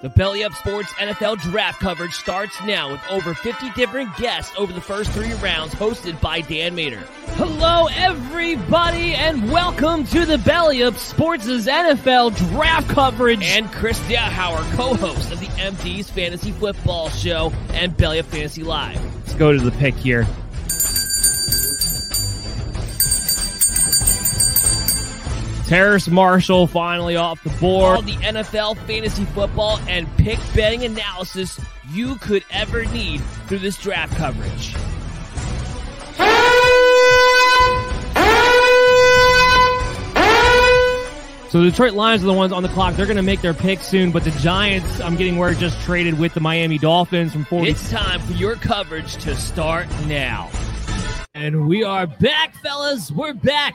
The Belly Up Sports NFL Draft coverage starts now with over 50 different guests over the first three rounds, hosted by Dan Mater. Hello, everybody, and welcome to the Belly Up Sports' NFL Draft coverage. And Chris DeHauer, co-host of the MD's Fantasy Football Show and Belly Up Fantasy Live. Let's go to the pick here. Terrace Marshall finally off the board. All the NFL fantasy football and pick betting analysis you could ever need through this draft coverage. So the Detroit Lions are the ones on the clock. They're going to make their pick soon, but the Giants, I'm getting word, just traded with the Miami Dolphins from 40. It's time for your coverage to start now. And we are back, fellas. We're back.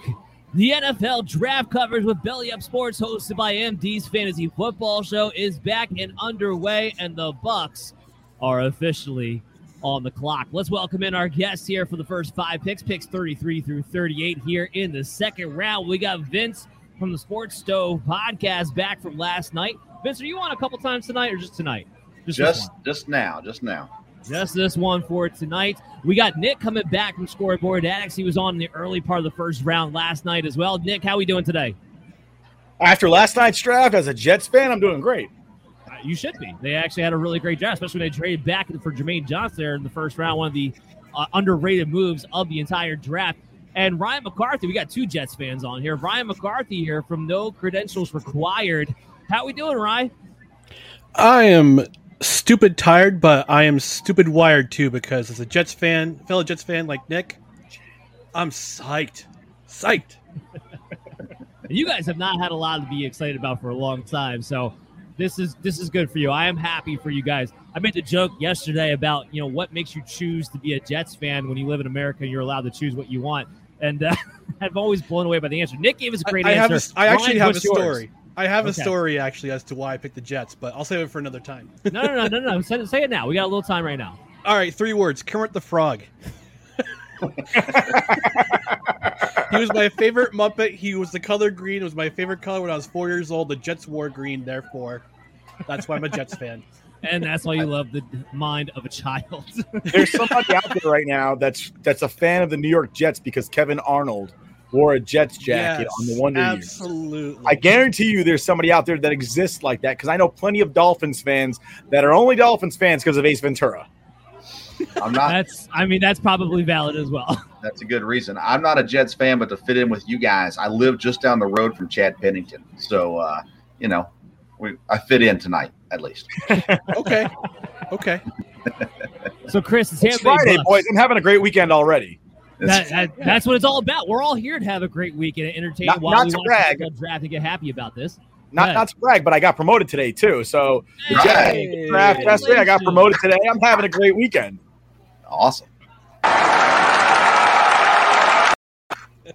The NFL Draft coverage with Belly Up Sports, hosted by MD's Fantasy Football Show, is back and underway, and the Bucks are officially on the clock. Let's welcome in our guests here for the first five picks, picks 33 through 38 here in the second round. We got Vince from the Sports Stove podcast back from last night. Vince, are you on a couple times tonight or just tonight? Just now. Just this one for tonight. We got Nick coming back from Scoreboard Addicts. He was on in the early part of the first round last night as well. Nick, how are we doing today? After last night's draft, as a Jets fan, I'm doing great. You should be. They actually had a really great draft, especially when they traded back for Jermaine Johnson there in the first round, one of the underrated moves of the entire draft. And Ryan McCarthy, we got two Jets fans on here. Ryan McCarthy here from No Credentials Required. How are we doing, Ryan? I am stupid tired, but I am stupid wired too, because as a Jets fan, fellow Jets fan like Nick, I'm psyched. You guys have not had a lot to be excited about for a long time, so this is good for you. I am happy for you guys. I made the joke yesterday about, you know, what makes you choose to be a Jets fan when you live in America and you're allowed to choose what you want, and I've always blown away by the answer. Nick gave us a great answer. I have a story, actually, as to why I picked the Jets, but I'll save it for another time. No. Say it now. We got a little time right now. All right, three words. Kermit the Frog. He was my favorite Muppet. He was the color green. It was my favorite color when I was 4 years old. The Jets wore green, therefore, that's why I'm a Jets fan. And that's why you love the mind of a child. There's somebody out there right now that's a fan of the New York Jets because Kevin Arnold wore a Jets jacket on the Wonder Years. Absolutely. I guarantee you there's somebody out there that exists like that, because I know plenty of Dolphins fans that are only Dolphins fans because of Ace Ventura. I'm not. That's probably valid as well. That's a good reason. I'm not a Jets fan, but to fit in with you guys, I live just down the road from Chad Pennington. So, I fit in tonight at least. Okay. So, Chris, it's Friday, boys. I'm having a great weekend already. That's what it's all about. We're all here to have a great week and entertain while we watch the draft and get happy about this. Not to brag, but I got promoted today too. So draft last week, I got promoted today. I'm having a great weekend. Awesome.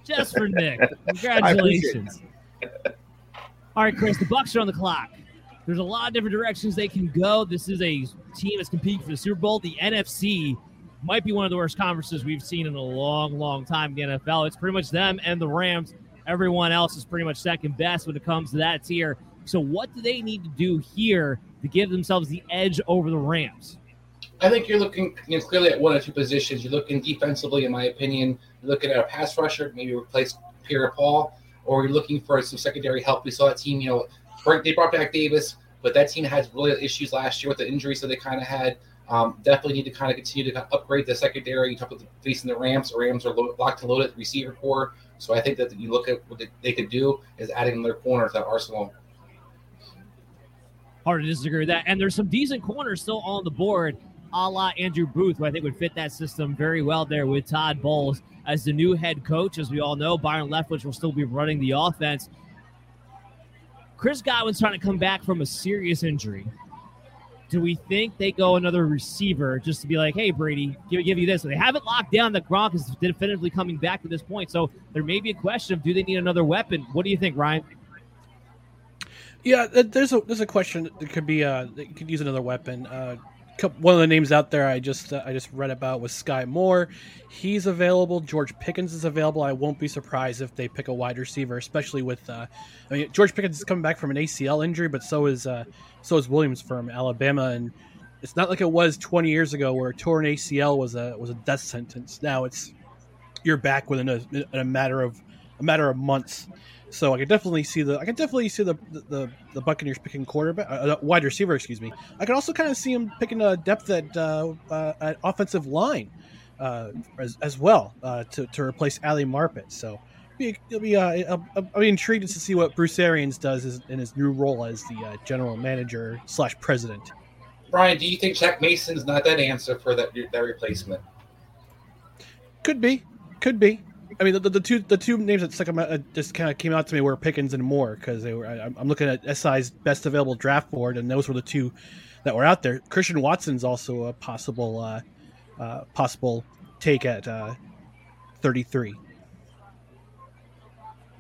Just for Nick. Congratulations. All right, Chris, the Bucks are on the clock. There's a lot of different directions they can go. This is a team that's competing for the Super Bowl. The NFC might be one of the worst conferences we've seen in a long, long time in the NFL. It's pretty much them and the Rams. Everyone else is pretty much second best when it comes to that tier. So what do they need to do here to give themselves the edge over the Rams? I think you're looking clearly at one or two positions. You're looking defensively, in my opinion. You're looking at a pass rusher, maybe replace Pierre Paul, or you're looking for some secondary help. We saw a team, they brought back Davis. but that team had really issues last year with the injuries that they kind of had. Definitely need to kind of continue to upgrade the secondary. You talk about facing the Rams. The Rams are locked and loaded receiver core. So I think that you look at what they could do is adding another corner to that arsenal. Hard to disagree with that. And there's some decent corners still on the board, a la Andrew Booth, who I think would fit that system very well there with Todd Bowles as the new head coach. As we all know, Byron Leftwich will still be running the offense. Chris Godwin's trying to come back from a serious injury. Do we think they go another receiver just to be like, hey, Brady, give you this? So they haven't locked down that Gronk is definitively coming back to this point. So there may be a question of, do they need another weapon? What do you think, Ryan? Yeah, there's a question that could be that could use another weapon. One of the names out there I just read about was Sky Moore. He's available. George Pickens is available. I won't be surprised if they pick a wide receiver, especially with George Pickens is coming back from an ACL injury, but so is Williams from Alabama, and it's not like it was 20 years ago where a torn ACL was a death sentence. Now you're back within a matter of months. So I could definitely see the Buccaneers picking wide receiver, excuse me. I could also kind of see him picking a depth at offensive line as well to replace Ali Marpet. So I'll be intrigued to see what Bruce Arians does in his new role as the general manager / president. Brian, do you think Jack Mason's not that answer for that replacement? Could be. I mean, the two names that stuck just kind of came out to me were Pickens and Moore, because they were. I'm looking at SI's best available draft board, and those were the two that were out there. Christian Watson's also a possible take at 33.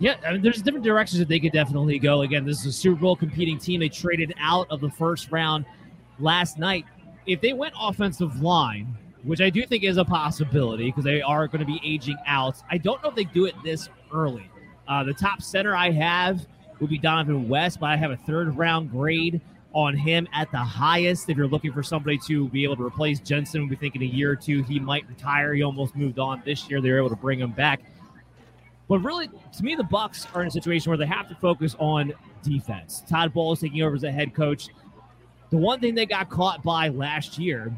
Yeah, I mean, there's different directions that they could definitely go. Again, this is a Super Bowl competing team. They traded out of the first round last night. If they went offensive line, which I do think is a possibility because they are going to be aging out. I don't know if they do it this early. The top center I have would be Donovan West, but I have a third-round grade on him at the highest. If you're looking for somebody to be able to replace Jensen, we think in a year or two he might retire. He almost moved on this year. They were able to bring him back. But really, to me, the Bucs are in a situation where they have to focus on defense. Todd Bowles taking over as a head coach. The one thing they got caught by last year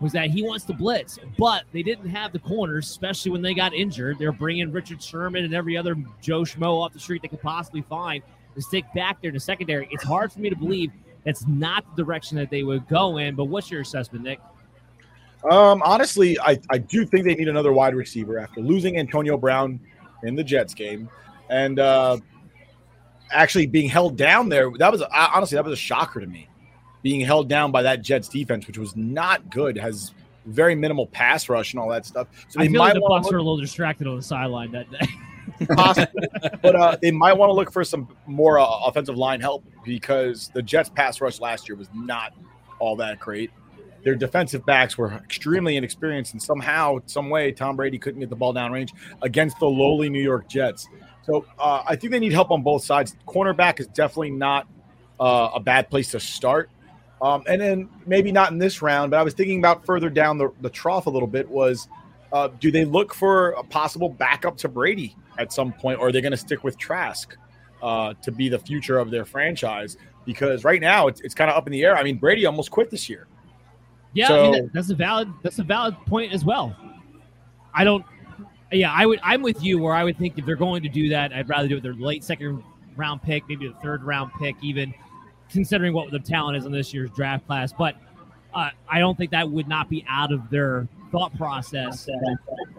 was that he wants to blitz, but they didn't have the corners, especially when they got injured. They're bringing Richard Sherman and every other Joe Schmo off the street they could possibly find to stick back there in the secondary. It's hard for me to believe that's not the direction that they would go in, but what's your assessment, Nick? Honestly, I do think they need another wide receiver after losing Antonio Brown in the Jets game and actually being held down there. That was a shocker to me. Being held down by that Jets defense, which was not good, has very minimal pass rush and all that stuff. So they might like the Bucs were a little distracted on the sideline that day. Possibly. But they might want to look for some more offensive line help because the Jets pass rush last year was not all that great. Their defensive backs were extremely inexperienced, and somehow, some way, Tom Brady couldn't get the ball downrange against the lowly New York Jets. So I think they need help on both sides. Cornerback is definitely not a bad place to start. And then maybe not in this round, but I was thinking about further down the trough a little bit was, do they look for a possible backup to Brady at some point, or are they going to stick with Trask to be the future of their franchise? Because right now it's kind of up in the air. I mean, Brady almost quit this year. Yeah, so, I mean, that's a valid point as well. I'm with you where I would think if they're going to do that, I'd rather do it with their late second round pick, maybe the third round pick even, considering what the talent is in this year's draft class. But I don't think that would not be out of their thought process.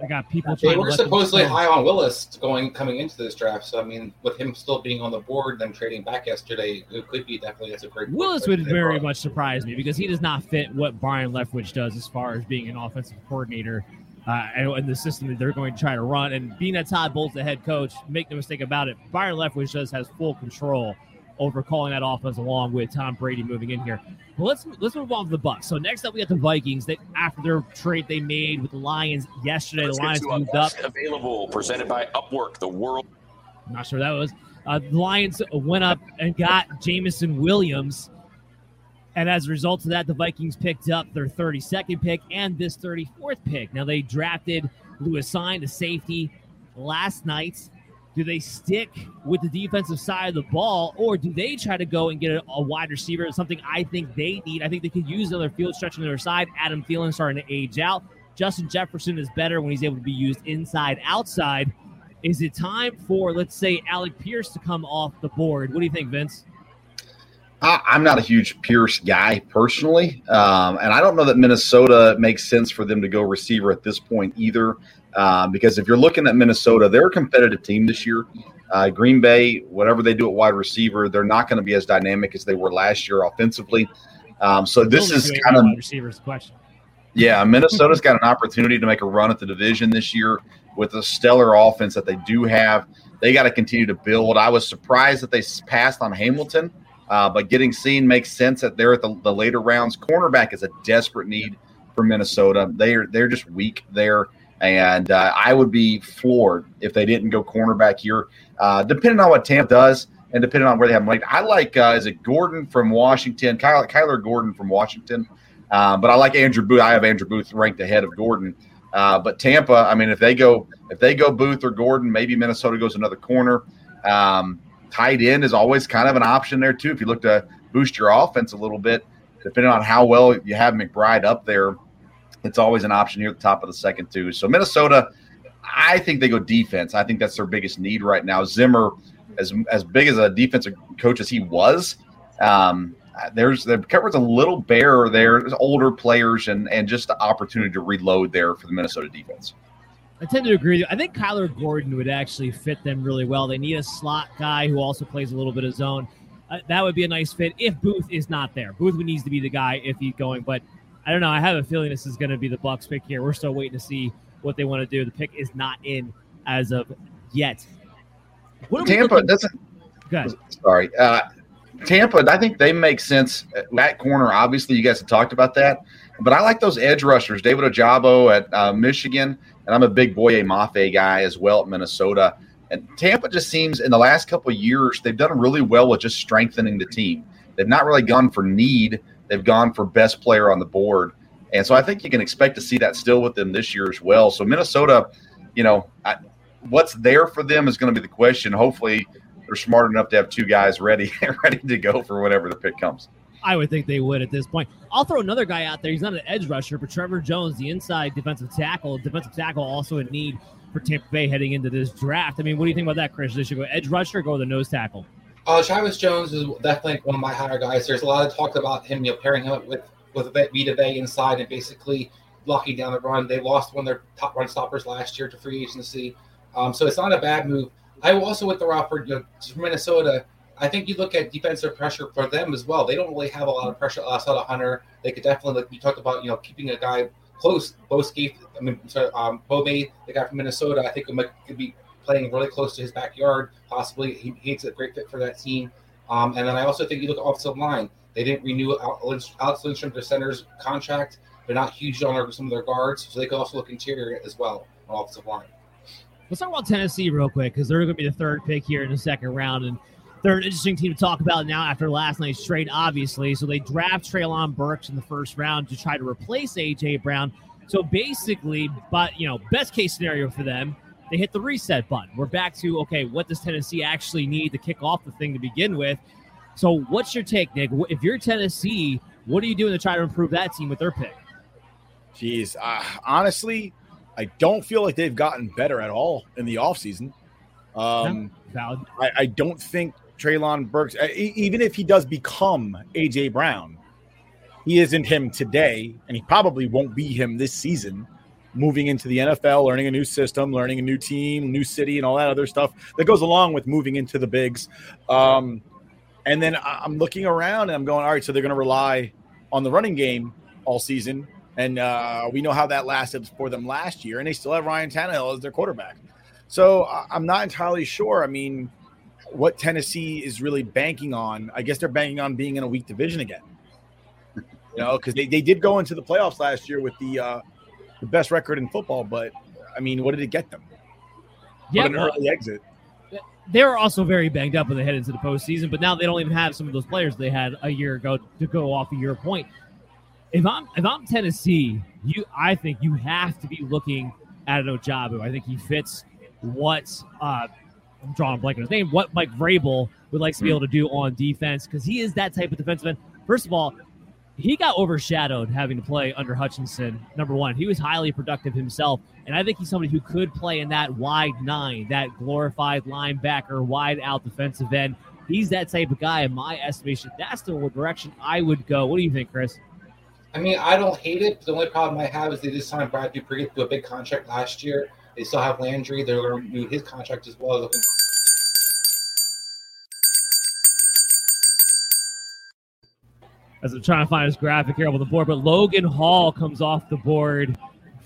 I got people trying. They were supposedly high on Willis coming into this draft. So, I mean, with him still being on the board and them trading back yesterday, it could be definitely that's a great pick. Willis would very much surprise me because he does not fit what Byron Leftwich does as far as being an offensive coordinator and the system that they're going to try to run. And being that Todd Bowles, the head coach, make no mistake about it, Byron Leftwich has full control over calling that offense along with Tom Brady moving in here. But let's move on to the Bucs. So next up we got the Vikings. That after their trade they made with the Lions yesterday, the Lions moved up. Available presented by Upwork, the world. I'm not sure that was. The Lions went up and got Jamison Williams, and as a result of that, the Vikings picked up their 32nd pick and this 34th pick. Now they drafted Lewis Cine, the safety, last night. Do they stick with the defensive side of the ball, or do they try to go and get a wide receiver? It's something I think they need. I think they could use another field stretch on their side. Adam Thielen's starting to age out. Justin Jefferson is better when he's able to be used inside, outside. Is it time for, let's say, Alec Pierce to come off the board? What do you think, Vince? I'm not a huge Pierce guy personally, and I don't know that Minnesota makes sense for them to go receiver at this point either, because if you're looking at Minnesota, they're a competitive team this year. Green Bay, whatever they do at wide receiver, they're not going to be as dynamic as they were last year offensively. So this is kind of – receiver's question. Yeah, Minnesota's got an opportunity to make a run at the division this year with a stellar offense that they do have. They got to continue to build. I was surprised that they passed on Hamilton. But getting seen makes sense at the later rounds. Cornerback is a desperate need for Minnesota. They're just weak there, and I would be floored if they didn't go cornerback here. Depending on what Tampa does and depending on where they have money, I like is it Gordon from Washington, Kyler Gordon from Washington, but I like Andrew Booth. I have Andrew Booth ranked ahead of Gordon, but Tampa. I mean, if they go Booth or Gordon, maybe Minnesota goes another corner. Tight end is always kind of an option there, too, if you look to boost your offense a little bit. Depending on how well you have McBride up there, it's always an option here at the top of the second, too. So Minnesota, I think they go defense. I think that's their biggest need right now. Zimmer, as big as a defensive coach as he was, the cupboard's a little bare there. There's older players and just the opportunity to reload there for the Minnesota defense. I tend to agree with you. I think Kyler Gordon would actually fit them really well. They need a slot guy who also plays a little bit of zone. That would be a nice fit if Booth is not there. Booth needs to be the guy if he's going, but I don't know. I have a feeling this is going to be the Bucs pick here. We're still waiting to see what they want to do. The pick is not in as of yet. Tampa, I think they make sense at corner. Obviously, you guys have talked about that. But I like those edge rushers, David Ojabo at Michigan, and I'm a big Boye Mafe guy as well at Minnesota. And Tampa just seems in the last couple of years, they've done really well with just strengthening the team. They've not really gone for need. They've gone for best player on the board. And so I think you can expect to see that still with them this year as well. So Minnesota, what's there for them is going to be the question. Hopefully they're smart enough to have two guys ready to go for whatever the pick comes. I would think they would at this point. I'll throw another guy out there. He's not an edge rusher, but Trevor Jones, the inside defensive tackle also in need for Tampa Bay heading into this draft. I mean, what do you think about that, Chris? They should go edge rusher or go with a nose tackle? Travis Jones is definitely one of my higher guys. There's a lot of talk about him, pairing him up with Vita Vea inside and basically locking down the run. They lost one of their top run stoppers last year to free agency. So it's not a bad move. I also with the Rockford from Minnesota, I think you look at defensive pressure for them as well. They don't really have a lot of pressure outside of Hunter. They could definitely, like you talked about, keeping a guy close. Bobey, the guy from Minnesota, I think could be playing really close to his backyard. Possibly, he's a great fit for that team. And then I also think you look at offensive line. They didn't renew Alex Lindstrom, their center's contract. They're not huge on some of their guards, so they could also look interior as well on offensive line. Let's talk about Tennessee real quick because they're going to be the third pick here in the second round and. They're an interesting team to talk about now after last night's trade, obviously. So they draft Traylon Burks in the first round to try to replace A.J. Brown. So basically, best case scenario for them, they hit the reset button. We're back to, okay, what does Tennessee actually need to kick off the thing to begin with? So what's your take, Nick? If you're Tennessee, what are you doing to try to improve that team with their pick? Jeez, honestly, I don't feel like they've gotten better at all in the offseason. I don't think Traylon Burks, even if he does become A.J. Brown, he isn't him today, and he probably won't be him this season, moving into the NFL, learning a new system, learning a new team, new city, and all that other stuff that goes along with moving into the bigs. And then I'm looking around, and I'm going, all right, so they're going to rely on the running game all season, and we know how that lasted for them last year, and they still have Ryan Tannehill as their quarterback. So I'm not entirely sure. I mean, what Tennessee is really banking on, I guess they're banking on being in a weak division again. Because they did go into the playoffs last year with the best record in football. But, I mean, what did it get them? Yeah, an early exit. They were also very banged up when they headed into the postseason. But now they don't even have some of those players they had a year ago to go off of your point. If I'm Tennessee, I think you have to be looking at an Ojabo. I think he fits what I'm drawing a blank on his name, what Mike Vrabel would like to be able to do on defense, because he is that type of defenseman. First of all, he got overshadowed having to play under Hutchinson, number one. He was highly productive himself, and I think he's somebody who could play in that wide nine, that glorified linebacker, wide out defensive end. He's that type of guy, in my estimation. That's the direction I would go. What do you think, Chris? I mean, I don't hate it, but the only problem I have is they just signed Brad Dupree to a big contract last year. They still have Landry. They're going to renew his contract as well. As I'm trying to find his graphic here on the board, but Logan Hall comes off the board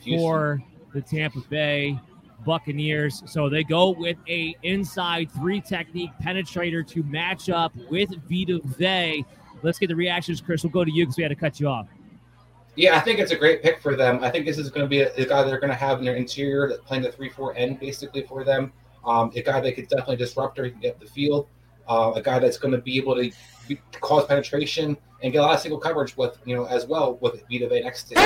for the Tampa Bay Buccaneers. So they go with a inside three technique penetrator to match up with Vita Vea. Let's get the reactions, Chris. We'll go to you because we had to cut you off. Yeah, I think it's a great pick for them. I think this is going to be a guy they're going to have in their interior that's playing the 3-4 end basically for them. A guy that could definitely disrupt or get the field. A guy that's going to be able to cause penetration and get a lot of single coverage with, you know, as well with Vita Vea next to him.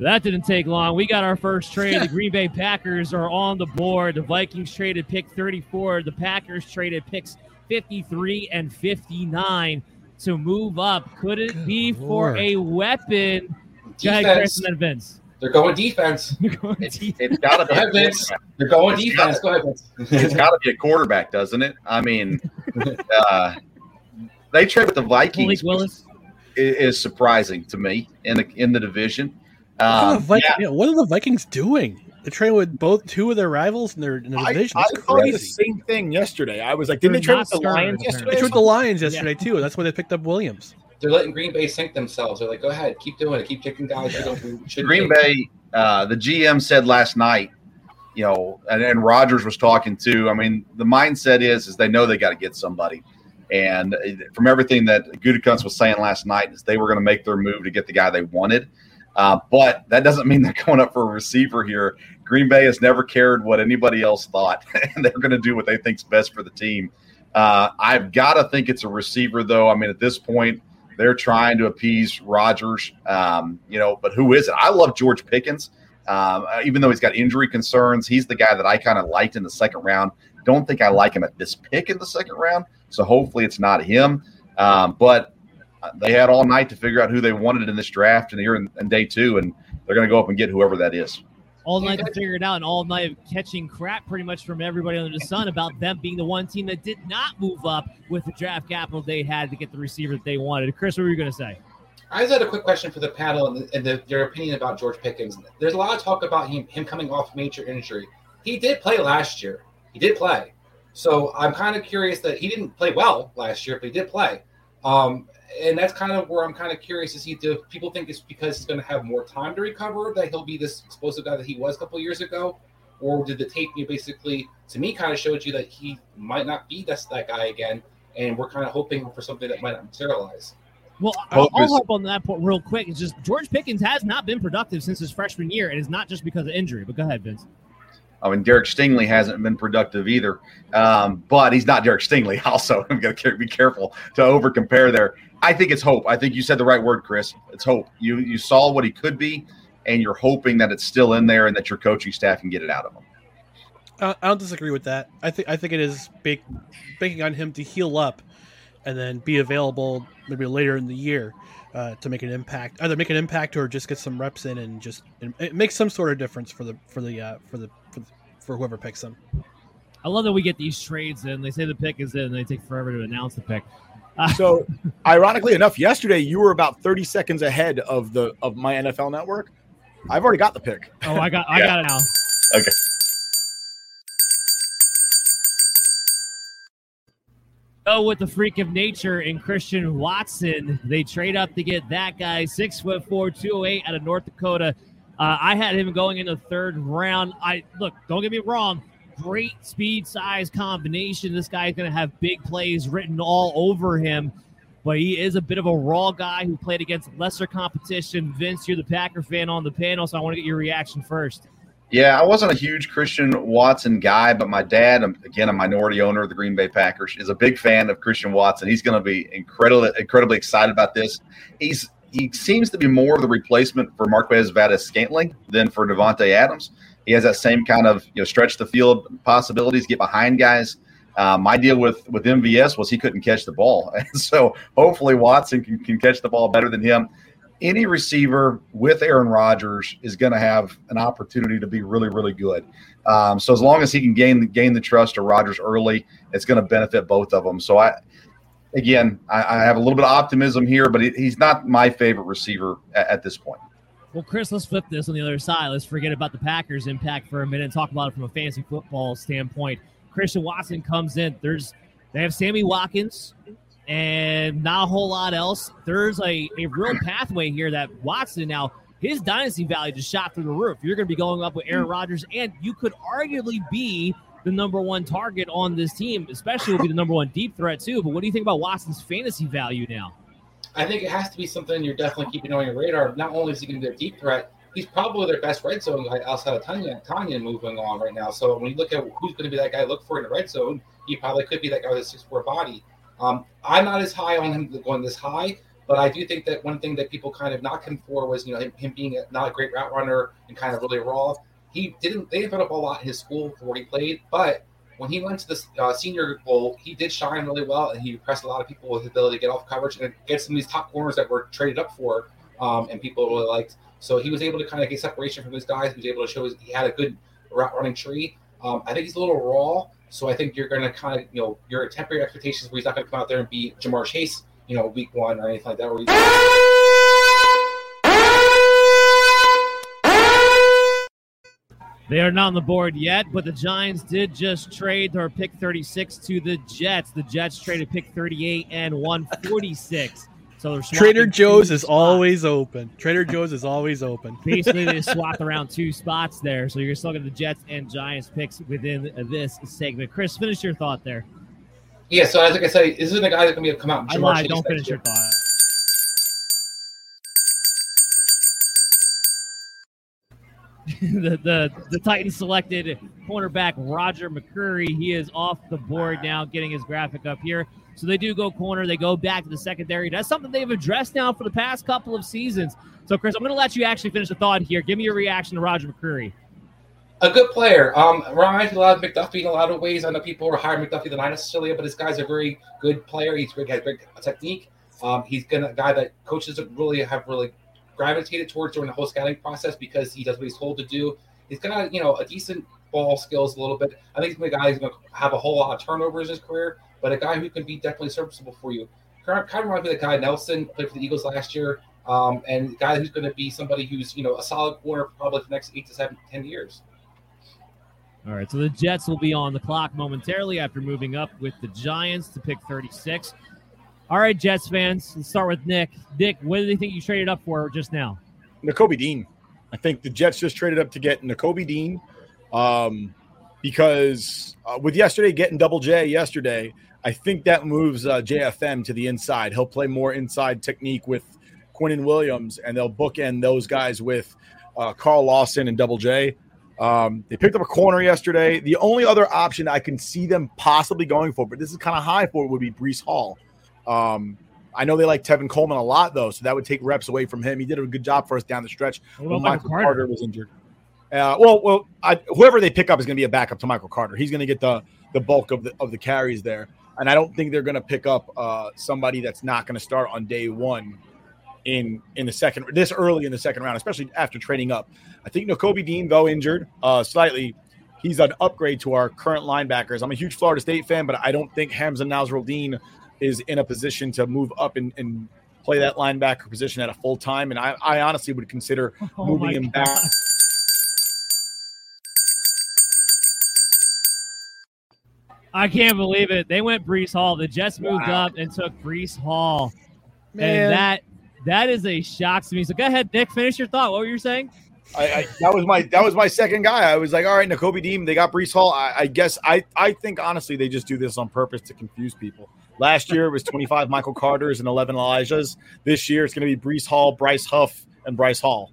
That didn't take long. We got our first trade. The Green Bay Packers are on the board. The Vikings traded pick 34. The Packers traded picks 53 and 59 to move up. Could it be for a weapon? Defense. Go ahead, Vince. They're going defense. It's got to be. They're going defense. Go ahead, Vince. It's got to be a quarterback, doesn't it? I mean, they trade with the Vikings. Willis is surprising to me in the division. What are the Vikings doing? They trade with two of their rivals in their division. I thought the same thing yesterday. I was like, didn't they trade with the Lions yesterday? They traded with the Lions yesterday, too. And that's why they picked up Williams. They're letting Green Bay sink themselves. They're like, go ahead, keep doing it. Keep kicking guys. Yeah. Green Bay, the GM said last night, you know, and Rodgers was talking too. I mean, the mindset is they know they got to get somebody. And from everything that Gutekunst was saying last night is they were going to make their move to get the guy they wanted. But that doesn't mean they're going up for a receiver here. Green Bay has never cared what anybody else thought, and they're going to do what they think's best for the team. I've got to think it's a receiver, though. I mean, at this point, they're trying to appease Rodgers, but who is it? I love George Pickens, even though he's got injury concerns. He's the guy that I kind of liked in the second round. Don't think I like him at this pick in the second round, so hopefully it's not him. But they had all night to figure out who they wanted in this draft, and here in day two, and they're going to go up and get whoever that is. All night to figure it out, and all night of catching crap pretty much from everybody under the sun about them being the one team that did not move up with the draft capital they had to get the receiver that they wanted. Chris, what were you going to say? I just had a quick question for the panel and your opinion about George Pickens. There's a lot of talk about him coming off major injury. He did play last year. He did play. So I'm kind of curious that he didn't play well last year, but he did play. And that's kind of where I'm kind of curious to see if people think it's because he's going to have more time to recover, that he'll be this explosive guy that he was a couple of years ago, or did the tape basically, to me, kind of showed you that he might not be that guy again, and we're kind of hoping for something that might not materialize. Well, I'll hop on that point real quick. It's just George Pickens has not been productive since his freshman year, and it's not just because of injury. But go ahead, Vince. I mean, Derek Stingley hasn't been productive either, but he's not Derek Stingley also. I'm going to be careful to over-compare there. I think it's hope. I think you said the right word, Chris. It's hope. You saw what he could be, and you're hoping that it's still in there and that your coaching staff can get it out of him. I don't disagree with that. I think it is banking on him to heal up and then be available maybe later in the year to make an impact. Either make an impact or just get some reps in and just it makes some sort of difference for whoever picks them. I love that we get these trades in. They say the pick is in, and they take forever to announce the pick. So, ironically enough, yesterday you were about 30 seconds ahead of my NFL Network. I've already got the pick. Oh, I got it now. Okay. So, with the freak of nature in Christian Watson, they trade up to get that guy, 6'4", 208 out of North Dakota. I had him going in the third round. Don't get me wrong. Great speed size combination. This guy is going to have big plays written all over him, but he is a bit of a raw guy who played against lesser competition. Vince, you're the Packer fan on the panel, so I want to get your reaction first. Yeah, I wasn't a huge Christian Watson guy, but my dad, again, a minority owner of the Green Bay Packers, is a big fan of Christian Watson. He's going to be incredibly excited about this. He's He seems to be more of the replacement for Marquez Valdes-Scantling than for Devontae Adams. He has that same kind of, you know, stretch the field possibilities, get behind guys. My deal with MVS was he couldn't catch the ball. And so hopefully Watson can catch the ball better than him. Any receiver with Aaron Rodgers is going to have an opportunity to be really, really good. So as long as he can gain the trust of Rodgers early, it's going to benefit both of them. So I have a little bit of optimism here, but he's not my favorite receiver at this point. Well, Chris, let's flip this on the other side. Let's forget about the Packers' impact for a minute and talk about it from a fantasy football standpoint. Christian Watson comes in. They have Sammy Watkins and not a whole lot else. There's a real pathway here that Watson now, his dynasty value just shot through the roof. You're going to be going up with Aaron Rodgers, and you could arguably be the number one target on this team, especially will be the number one deep threat too. But what do you think about Watson's fantasy value now? I think it has to be something you're definitely keeping on your radar. Not only is he going to be a deep threat, he's probably their best red zone guy outside of Tanyan moving on right now. So when you look at who's going to be that guy to look for in the red zone, he probably could be that guy with a 6'4" body. I'm not as high on him going this high, but I do think that one thing that people kind of knock him for was, you know, him being not a great route runner and kind of really raw. They didn't put up a lot in his school for what he played, but when he went to the Senior Bowl, he did shine really well, and he impressed a lot of people with his ability to get off coverage and get some of these top corners that were traded up for, and people really liked. So he was able to kind of get separation from those guys. He was able to show he had a good route running tree. I think he's a little raw, so I think you're going to kind of, you know, your temporary expectations where he's not going to come out there and be Jamar Chase, you know, week one or anything like that. They are not on the board yet, but the Giants did just trade their pick 36 to the Jets. The Jets traded pick 38 and 146. So Trader Joe's is always open. Trader Joe's is always open. Basically, they swapped around two spots there. So you're still going to the Jets and Giants picks within this segment. Chris, finish your thought there. Yeah, so as like I said, this is the guy that's going to come out and Jamar Chase. Don't finish your thought. The Titans selected cornerback Roger McCurry. He is off the board now, getting his graphic up here. So they do go corner. They go back to the secondary. That's something they've addressed now for the past couple of seasons. So, Chris, I'm going to let you actually finish the thought here. Give me your reaction to Roger McCurry. A good player. Reminds me a lot of McDuffie in a lot of ways. I know people are higher McDuffie than I necessarily, but this guy's a very good player. He's great, has great technique. He's a guy that coaches really have really gravitated towards during the whole scouting process because he does what he's told to do. He's got, you know, a decent ball skills a little bit. I think he's a guy who's going to have a whole lot of turnovers in his career, but a guy who can be definitely serviceable for you. Kind of reminds me of the guy Nelson played for the Eagles last year, and a guy who's going to be somebody who's, you know, a solid corner probably for the next 8 to 10 years. All right, so the Jets will be on the clock momentarily after moving up with the Giants to pick 36. All right, Jets fans, let's start with Nick. Nick, what do they think you traded up for just now? Nakobe Dean. I think the Jets just traded up to get Nakobe Dean because with yesterday getting Double J yesterday, I think that moves JFM to the inside. He'll play more inside technique with Quinnen Williams, and they'll bookend those guys with Carl Lawson and Double J. They picked up a corner yesterday. The only other option I can see them possibly going for, but this is kind of high for it, would be Breece Hall. I know they like Tevin Coleman a lot, though, so that would take reps away from him. He did a good job for us down the stretch when Michael Carter was injured. Whoever they pick up is going to be a backup to Michael Carter. He's going to get the bulk of the carries there, and I don't think they're going to pick up somebody that's not going to start on day one in the second round, especially after trading up. I think Nakobe Dean, though injured slightly, he's an upgrade to our current linebackers. I'm a huge Florida State fan, but I don't think Hamza Nasruddeen is in a position to move up and play that linebacker position at a full time. And I honestly would consider moving him back. I can't believe it. They went Breece Hall. The Jets moved up and took Breece Hall. Man. And that is a shock to me. So go ahead, Nick, finish your thought. What were you saying? That was my second guy. I was like, all right, Nakobe Dean, they got Breece Hall. I guess I think honestly they just do this on purpose to confuse people. Last year it was 25 Michael Carters and 11 Elijahs. This year it's going to be Breece Hall, Bryce Huff, and Bryce Hall.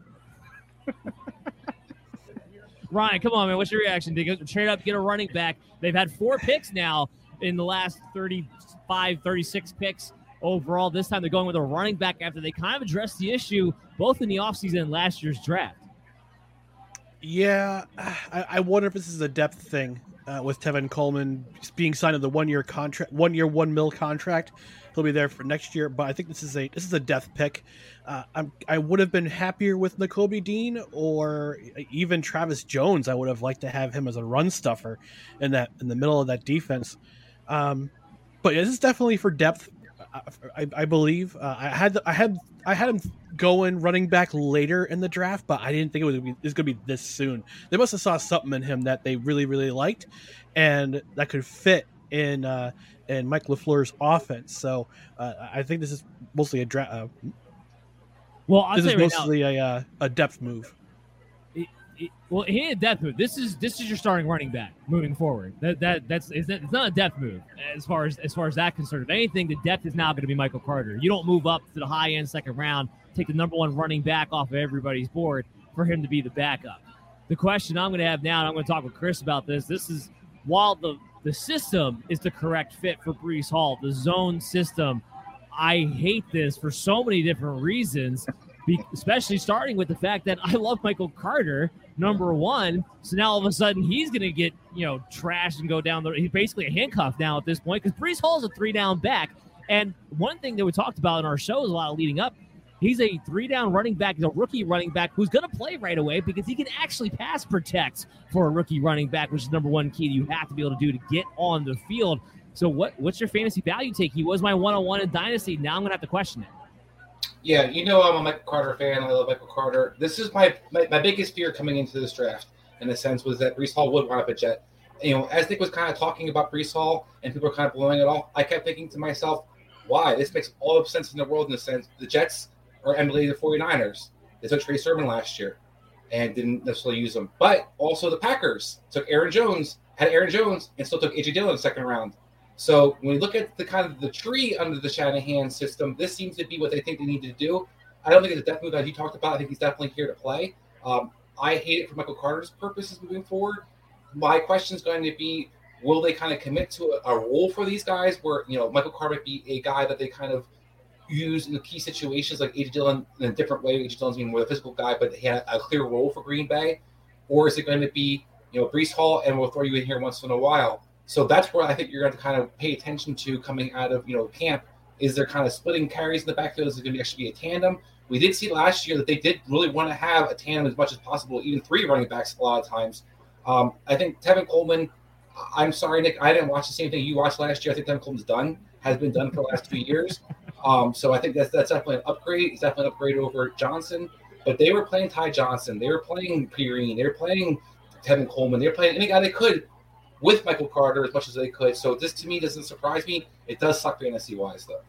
Ryan, come on, man. What's your reaction? They go trade up, get a running back. They've had 4 picks now in the last 36 picks overall. This time they're going with a running back after they kind of addressed the issue both in the offseason and last year's draft. Yeah, I wonder if this is a depth thing with Tevin Coleman being signed to the one-year, $1 million contract. He'll be there for next year, but I think this is a depth pick. I would have been happier with Nakobe Dean or even Travis Jones. I would have liked to have him as a run stuffer in the middle of that defense. But this is definitely for depth. I believe I had him going running back later in the draft, but I didn't think it was going to be this soon. They must have saw something in him that they really, really liked, and that could fit in Mike LaFleur's offense. So I think this is mostly a draft. This is mostly a depth move. He ain't a depth move. This is your starting running back moving forward. It's not a depth move as far as that concerned. If anything, the depth is now going to be Michael Carter. You don't move up to the high end second round, take the number one running back off of everybody's board for him to be the backup. The question I'm going to have now, and I'm going to talk with Chris about this. This is while the system is the correct fit for Breece Hall, the zone system. I hate this for so many different reasons. Especially starting with the fact that I love Michael Carter, number one. So now all of a sudden he's going to get, trashed and go down. He's basically a handcuff now at this point because Breece Hall is a 3-down back. And one thing that we talked about in our show is a lot of leading up. He's a 3-down running back. He's a rookie running back who's going to play right away because he can actually pass protect for a rookie running back, which is number one key that you have to be able to do to get on the field. So what's your fantasy value take? He was my 101 in Dynasty. Now I'm going to have to question it. Yeah, I'm a Michael Carter fan. I love Michael Carter. This is my biggest fear coming into this draft, in a sense, was that Breece Hall would wind up a Jet. As Nick was kind of talking about Breece Hall and people were kind of blowing it off, I kept thinking to myself, why? This makes all the sense in the world in a sense. The Jets are emulating the 49ers. They took Trey Sermon last year and didn't necessarily use him. But also the Packers took Aaron Jones, and still took A.J. Dillon in the second round. So when we look at the kind of the tree under the Shanahan system, this seems to be what they think they need to do. I don't think it's a depth move that you talked about. I think he's definitely here to play. I hate it for Michael Carter's purposes moving forward. My question is going to be, will they kind of commit to a role for these guys where, Michael Carter would be a guy that they kind of use in the key situations like A.J. Dillon in a different way. A.J. Dillon's being more the physical guy, but he had a clear role for Green Bay. Or is it going to be, Breece Hall and we'll throw you in here once in a while? So that's where I think you're going to kind of pay attention to coming out of, camp. Is there kind of splitting carries in the backfield? Is it going to actually be a tandem? We did see last year that they did really want to have a tandem as much as possible, even 3 running backs a lot of times. I think Tevin Coleman, I'm sorry, Nick, I didn't watch the same thing you watched last year. I think Tevin Coleman's has been done for the last 2 years. So I think that's definitely an upgrade. It's definitely an upgrade over Johnson. But they were playing Ty Johnson. They were playing Perrine. They were playing Tevin Coleman. They were playing any guy they could with Michael Carter as much as they could. So this, to me, doesn't surprise me. It does suck fantasy-wise, though.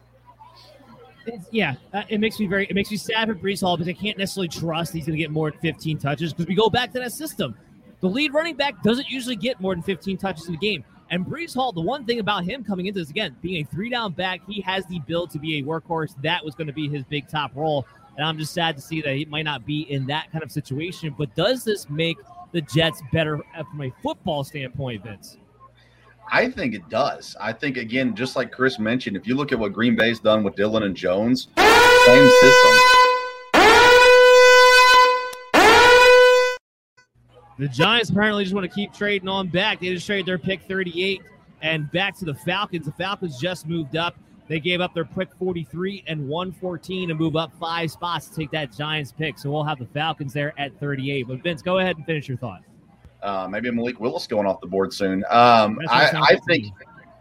It makes me sad for Breece Hall because I can't necessarily trust he's going to get more than 15 touches because we go back to that system. The lead running back doesn't usually get more than 15 touches in the game. And Breece Hall, the one thing about him coming into this, again, being a 3-down back, he has the build to be a workhorse. That was going to be his big top role. And I'm just sad to see that he might not be in that kind of situation. But does this make the Jets better from a football standpoint, Vince? I think it does. I think, again, just like Chris mentioned, if you look at what Green Bay's done with Dillon and Jones, same system. The Giants apparently just want to keep trading on back. They just traded their pick 38 and back to the Falcons. The Falcons just moved up. They gave up their pick 43 and 114 and move up 5 spots to take that Giants pick. So we'll have the Falcons there at 38. But, Vince, go ahead and finish your thought. Maybe Malik Willis going off the board soon. I think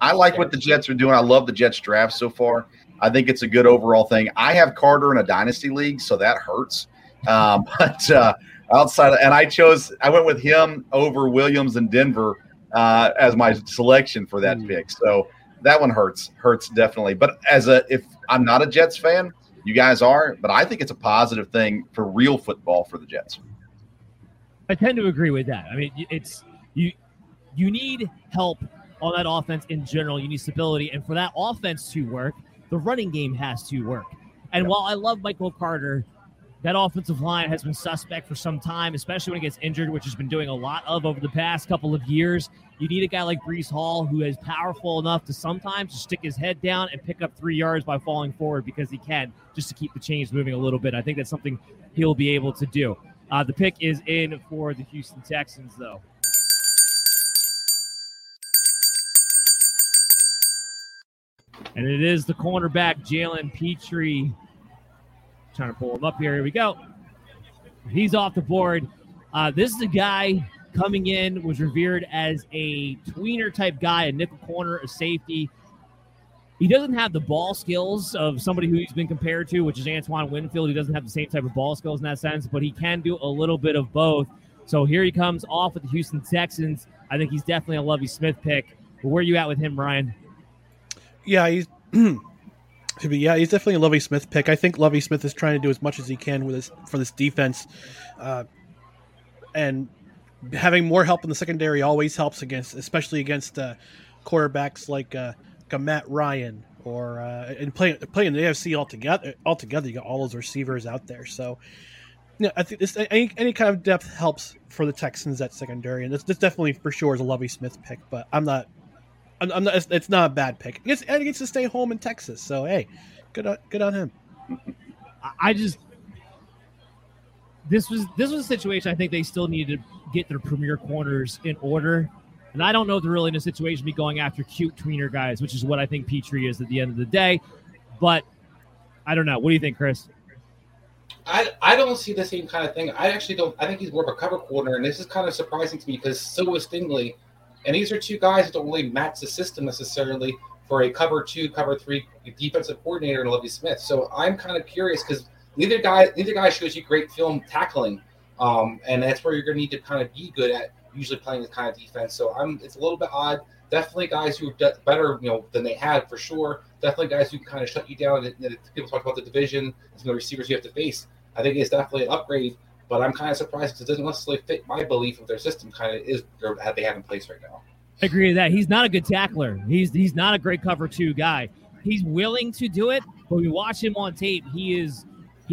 I like what the Jets are doing. I love the Jets draft so far. I think it's a good overall thing. I have Carter in a dynasty league, so that hurts. But outside – and I went with him over Williams in Denver as my selection for that pick. So – that one hurts definitely. But if I'm not a Jets fan, you guys are, but I think it's a positive thing for real football for the Jets. I tend to agree with that. I mean, it's you need help on that offense in general. You need stability. And for that offense to work, the running game has to work. And while I love Michael Carter, that offensive line has been suspect for some time, especially when it gets injured, which has been doing a lot of over the past couple of years. You need a guy like Breece Hall who is powerful enough to sometimes stick his head down and pick up 3 yards by falling forward because he can, just to keep the chains moving a little bit. I think that's something he'll be able to do. The pick is in for the Houston Texans, though. And it is the cornerback, Jalen Petrie. Trying to pull him up here. Here we go. He's off the board. This is a guy coming in, was revered as a tweener-type guy, a nickel corner, a safety. He doesn't have the ball skills of somebody who he's been compared to, which is Antoine Winfield. He doesn't have the same type of ball skills in that sense, but he can do a little bit of both. So here he comes off with the Houston Texans. I think he's definitely a Lovie Smith pick. But where are you at with him, Ryan? Yeah, he's definitely a Lovie Smith pick. I think Lovie Smith is trying to do as much as he can with this defense, and having more help in the secondary always helps especially against quarterbacks like Matt Ryan and playing the AFC altogether. You got all those receivers out there, so yeah, I think this, any kind of depth helps for the Texans at secondary, and this definitely for sure is a Lovie Smith pick. But I'm not. It's not a bad pick. And he gets to stay home in Texas, so hey, good on him. This was a situation I think they still needed to get their premier corners in order, and I don't know if they're really in a situation to be going after cute tweener guys, which is what I think Petrie is at the end of the day. But I don't know. What do you think, Chris? I don't see the same kind of thing. I actually don't. I think he's more of a cover corner, and this is kind of surprising to me because so is Stingley. And these are two guys that don't really match the system necessarily for a cover two, cover three defensive coordinator in Lovie Smith. So I'm kind of curious because neither guy shows you great film tackling, and that's where you're going to need to kind of be good at usually playing this kind of defense. So it's a little bit odd. Definitely guys who are better, than they had for sure. Definitely guys who can kind of shut you down. And people talk about the division and some of the receivers you have to face. I think it's definitely an upgrade. But I'm kind of surprised because it doesn't necessarily fit my belief of their system kind of is or they have in place right now. I agree with that. He's not a good tackler. He's not a great cover two guy. He's willing to do it, but we watch him on tape. He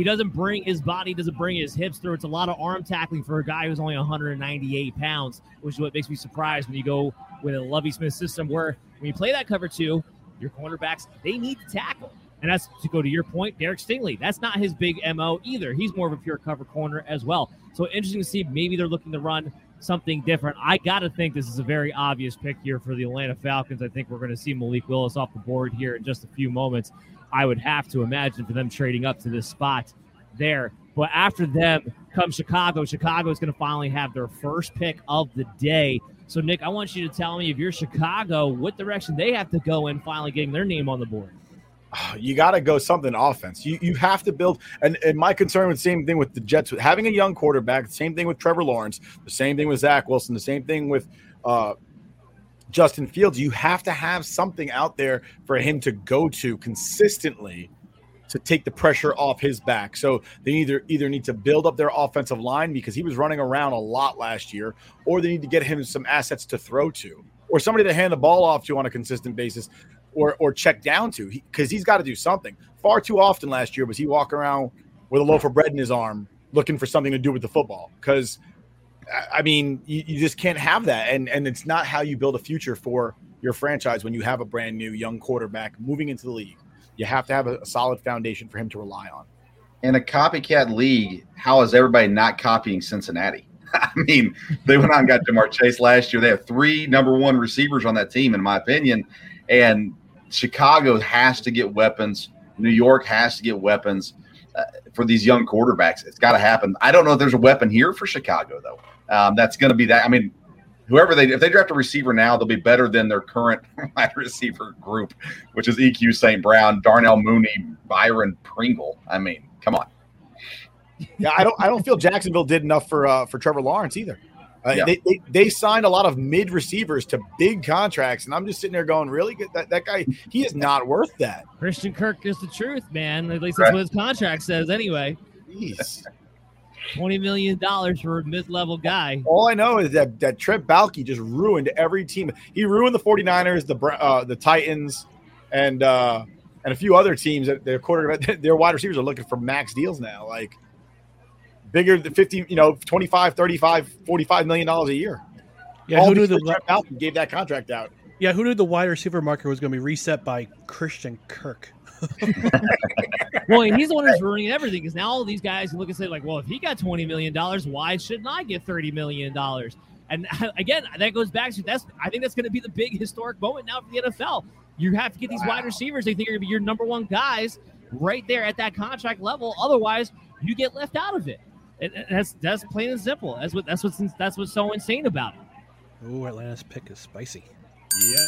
doesn't bring his body, doesn't bring his hips through. It's a lot of arm tackling for a guy who's only 198 pounds, which is what makes me surprised when you go with a Lovie Smith system where when you play that cover two, your cornerbacks, they need to tackle. And that's, to go to your point, Derek Stingley. That's not his big MO either. He's more of a pure cover corner as well. So interesting to see. Maybe they're looking to run something different. I got to think this is a very obvious pick here for the Atlanta Falcons. I think we're going to see Malik Willis off the board here in just a few moments. I would have to imagine for them trading up to this spot there. But after them comes Chicago. Chicago is going to finally have their first pick of the day. So, Nick, I want you to tell me, if you're Chicago, what direction they have to go in finally getting their name on the board. You got to go something offense. You have to build. And my concern with the same thing with the Jets, with having a young quarterback, the same thing with Trevor Lawrence, the same thing with Zach Wilson, the same thing with Justin Fields. You have to have something out there for him to go to consistently to take the pressure off his back. So they either need to build up their offensive line because he was running around a lot last year, or they need to get him some assets to throw to, or somebody to hand the ball off to on a consistent basis. Or check down to, because he's got to do something. Far too often last year was he walking around with a loaf of bread in his arm looking for something to do with the football, because, I mean, you just can't have that. And it's not how you build a future for your franchise when you have a brand new young quarterback moving into the league. You have to have a solid foundation for him to rely on. In a copycat league, how is everybody not copying Cincinnati? I mean, they went out and got Jamar Chase last year. They have three number one receivers on that team, in my opinion, and Chicago has to get weapons. New York has to get weapons for these young quarterbacks. It's got to happen. I don't know if there's a weapon here for Chicago, though. That's going to be that. I mean, if they draft a receiver now, they'll be better than their current wide receiver group, which is EQ St. Brown, Darnell Mooney, Byron Pringle. I mean, come on. Yeah, I don't feel Jacksonville did enough for Trevor Lawrence either. Yeah. They signed a lot of mid receivers to big contracts, and I'm just sitting there going, really? That guy, he is not worth that. Christian Kirk is the truth, man. At least that's what his contract says anyway. Jeez. $20 million for a mid-level guy. All I know is that Trent Baalke just ruined every team. He ruined the 49ers, the Titans, and a few other teams. Their wide receivers are looking for max deals now. Like, bigger than 50, 25, 35, $45 million a year. Yeah, who knew the gave that contract out? Yeah, who knew the wide receiver market was going to be reset by Christian Kirk? Well, he's the one who's ruining everything because now all these guys look and say, like, well, if he got $20 million, why shouldn't I get $30 million? And again, that goes back to I think that's going to be the big historic moment now for the NFL. You have to get these wide receivers. They think are going to be your number one guys right there at that contract level. Otherwise, you get left out of it. And that's plain and simple. That's what's so insane about it. Oh, Atlanta's pick is spicy. Yeah.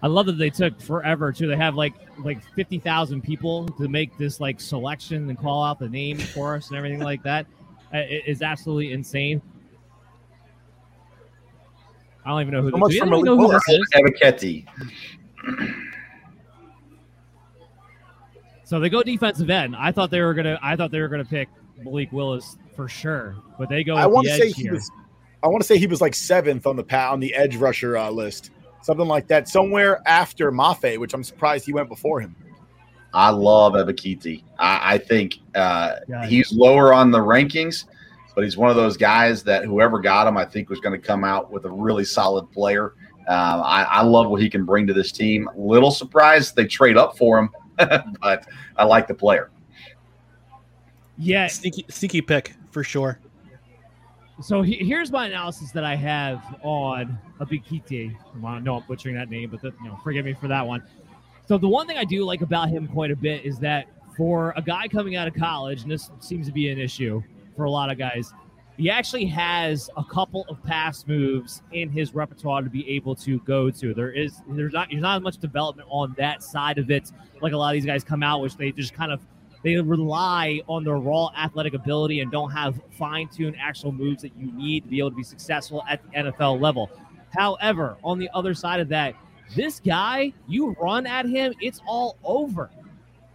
I love that they took forever, too. They have, like 50,000 people to make this, like, selection and call out the name for us and everything like that. It is absolutely insane. I don't even know who this is. So they go defensive end. I thought they were gonna pick Malik Willis for sure, but they go. I want to say he was like seventh on the edge rusher list, something like that, somewhere after Mafe, which I'm surprised he went before him. I love Ebiketie. I think he's lower on the rankings, but he's one of those guys that whoever got him, I think, was going to come out with a really solid player. I love what he can bring to this team. Little surprised they trade up for him. But I like the player. Yeah, sneaky pick for sure. So here's my analysis that I have on Ebiketie. I know I'm butchering that name, but forgive me for that one. So the one thing I do like about him quite a bit is that for a guy coming out of college, and this seems to be an issue for a lot of guys, he actually has a couple of pass moves in his repertoire to be able to go to. There's not much development on that side of it. Like a lot of these guys come out, which they just they rely on their raw athletic ability and don't have fine-tuned actual moves that you need to be able to be successful at the NFL level. However, on the other side of that, this guy, you run at him, it's all over.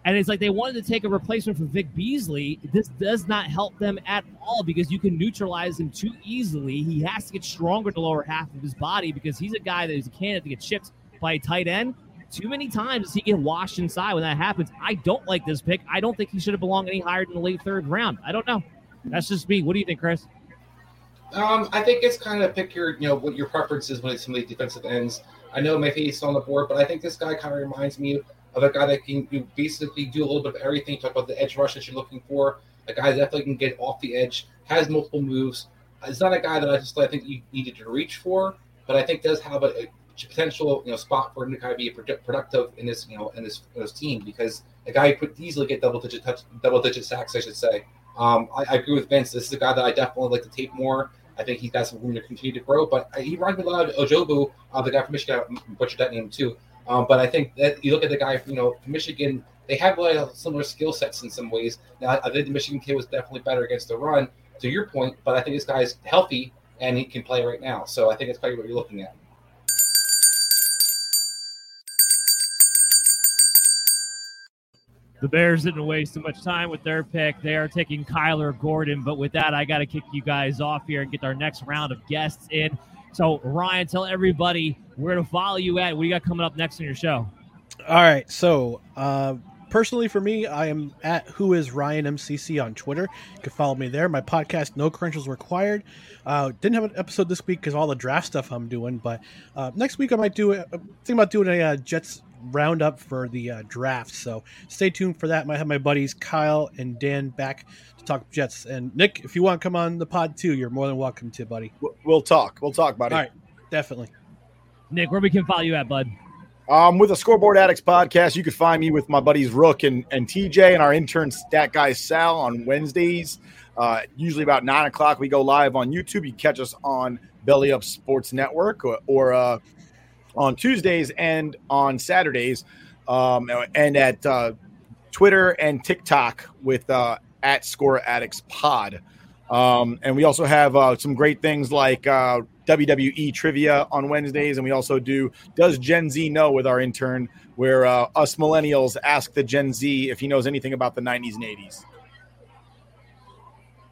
And it's like they wanted to take a replacement for Vic Beasley. This does not help them at all because you can neutralize him too easily. He has to get stronger to lower half of his body because he's a guy that is a candidate to get chipped by a tight end. Too many times does he get washed inside when that happens. I don't like this pick. I don't think he should have belonged any higher than the late third round. I don't know. That's just me. What do you think, Chris? I think it's kind of pick your, what your preference is when it's some of these defensive ends. I know maybe he's still on the board, but I think this guy kind of reminds me of a guy that can basically do a little bit of everything. Talk about the edge rush that you're looking for. A guy that definitely can get off the edge, has multiple moves. It's not a guy that I think you needed to reach for, but I think does have a potential spot for him to kind of be productive in this in this team because a guy who could easily get double digit sacks, I should say. I agree with Vince. This is a guy that I definitely like to tape more. I think he's got some room to continue to grow, but he reminds me a lot of Ojobu, the guy from Michigan. I butchered that name too. But I think that you look at the guy, from Michigan, they have like similar skill sets in some ways. Now, I think the Michigan kid was definitely better against the run, to your point, but I think this guy's healthy and he can play right now. So I think that's probably what you're looking at. The Bears didn't waste too much time with their pick. They are taking Kyler Gordon. But with that, I got to kick you guys off here and get our next round of guests in. So, Ryan, tell everybody where to follow you at. What do you got coming up next on your show? All right. So, personally for me, I am at WhoIsRyanMCC on Twitter. You can follow me there. My podcast, No Credentials Required. Didn't have an episode this week because all the draft stuff I'm doing. But next week I might think about doing a Jets roundup for the draft. So stay tuned for that. I might have my buddies Kyle and Dan back to talk Jets. And Nick, if you want to come on the pod too, you're more than welcome to, buddy. We'll talk, buddy. All right, definitely. Nick, where we can follow you at, bud? With a Scoreboard Addicts podcast, you can find me with my buddies Rook and TJ and our intern stat guy Sal on Wednesdays. Usually about 9:00, we go live on YouTube. You can catch us on Belly Up Sports Network or on Tuesdays and on Saturdays, and at Twitter and TikTok with at Score Addicts Pod. And we also have some great things like WWE trivia on Wednesdays. And we also do Does Gen Z Know with our intern, where us millennials ask the Gen Z if he knows anything about the 90s and 80s.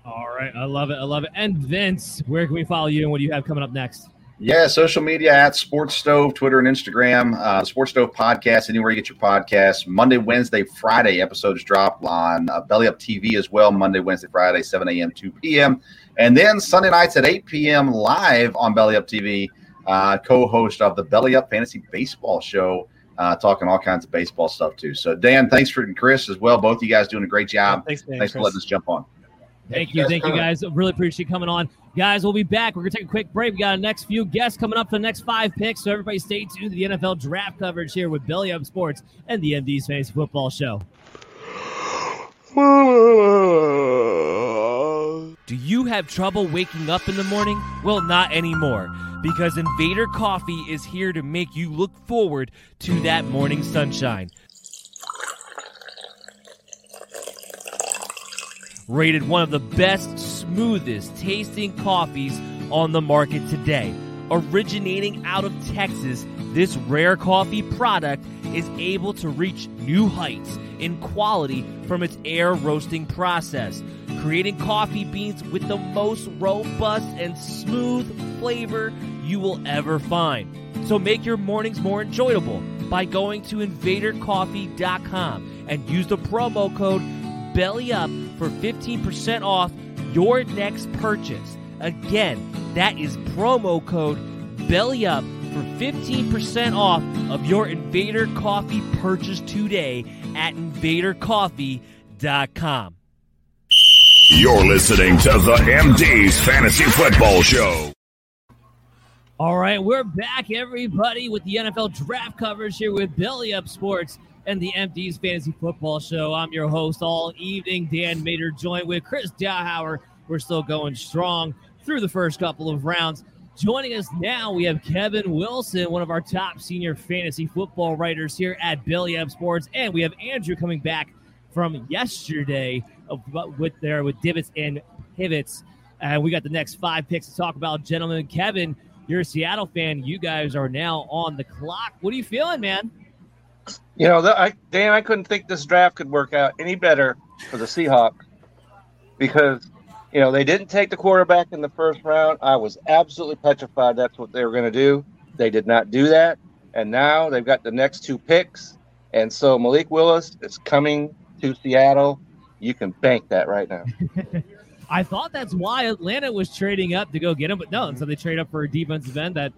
All right. I love it. I love it. And Vince, where can we follow you and what do you have coming up next? Yeah, social media at Sports Stove, Twitter and Instagram, Sports Stove Podcast, anywhere you get your podcasts. Monday, Wednesday, Friday episodes drop on Belly Up TV as well, Monday, Wednesday, Friday, 7 a.m., 2 p.m. And then Sunday nights at 8 p.m. live on Belly Up TV, co-host of the Belly Up Fantasy Baseball Show, talking all kinds of baseball stuff too. So, Dan, thanks for and Chris as well. Both of you guys doing a great job. Thanks, Dan, thanks for letting us jump on. Thank you. Thank you, guys. Really appreciate you coming on. Guys, we'll be back. We're going to take a quick break. We got our next few guests coming up for the next five picks, so everybody stay tuned to the NFL draft coverage here with Belly Up Sports and the MD's Fantasy Football Show. Do you have trouble waking up in the morning? Well, not anymore, because Invader Coffee is here to make you look forward to that morning sunshine. Rated one of the best, smoothest tasting coffees on the market today. Originating out of Texas, this rare coffee product is able to reach new heights in quality from its air roasting process, creating coffee beans with the most robust and smooth flavor you will ever find. So make your mornings more enjoyable by going to invadercoffee.com and use the promo code BELLYUP for 15% off your next purchase. Again, that is promo code BELLYUP for 15% off of your Invader Coffee purchase today at invadercoffee.com. You're listening to the MD's Fantasy Football Show. All right, we're back, everybody, with the NFL draft coverage here with Belly Up Sports and the MD's Fantasy Football Show. I'm your host all evening, Dan Mater, joined with Chris DeHauer. We're still going strong through the first couple of rounds. Joining us now, we have Kevin Wilson, one of our top senior fantasy football writers here at Belly Up Sports. And we have Andrew coming back from yesterday with Divots and Pivots. And we got the next five picks to talk about. Gentlemen, Kevin, you're a Seattle fan. You guys are now on the clock. What are you feeling, man? You know, Dan, I couldn't think this draft could work out any better for the Seahawks because, you know, they didn't take the quarterback in the first round. I was absolutely petrified that's what they were going to do. They did not do that, and now they've got the next two picks. And so Malik Willis is coming to Seattle. You can bank that right now. I thought that's why Atlanta was trading up to go get him, but no, and so they trade up for a defensive end that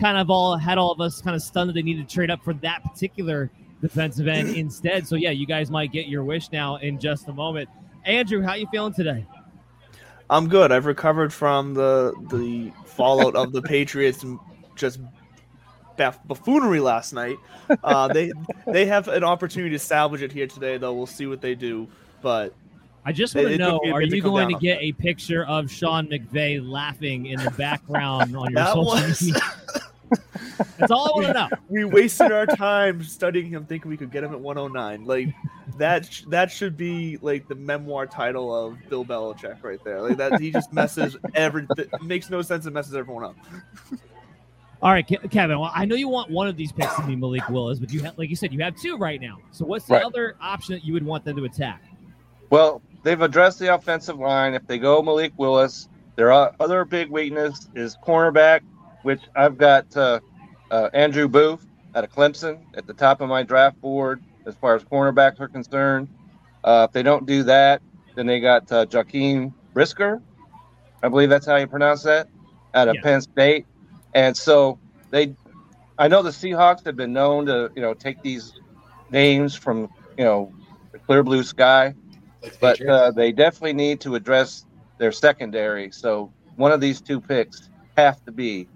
kind of all had all of us kind of stunned that they needed to trade up for that particular defensive end instead. So, yeah, you guys might get your wish now in just a moment. Andrew, how you feeling today? I'm good. I've recovered from the fallout of the Patriots and just buffoonery last night. They have an opportunity to salvage it here today, though. We'll see what they do. But I just want to know, are you going to get a picture of Sean McVay laughing in the background on your social media? That's all I want to know. We wasted our time studying him, thinking we could get him at 109. Like that should be like the memoir title of Bill Belichick right there. Like that, he just messes everything. Makes no sense and messes everyone up. All right, Kevin. Well, I know you want one of these picks to be Malik Willis, but you have, like you said, you have two right now. So what's the other option that you would want them to attack? Well, they've addressed the offensive line. If they go Malik Willis, their other big weakness is cornerback, which I've got Andrew Booth out of Clemson at the top of my draft board as far as cornerbacks are concerned. If they don't do that, then they got Jakeem Brisker, I believe that's how you pronounce that, out of Penn State. And so I know the Seahawks have been known to, you know, take these names from, you know, the clear blue sky, but they definitely need to address their secondary. So one of these two picks have to be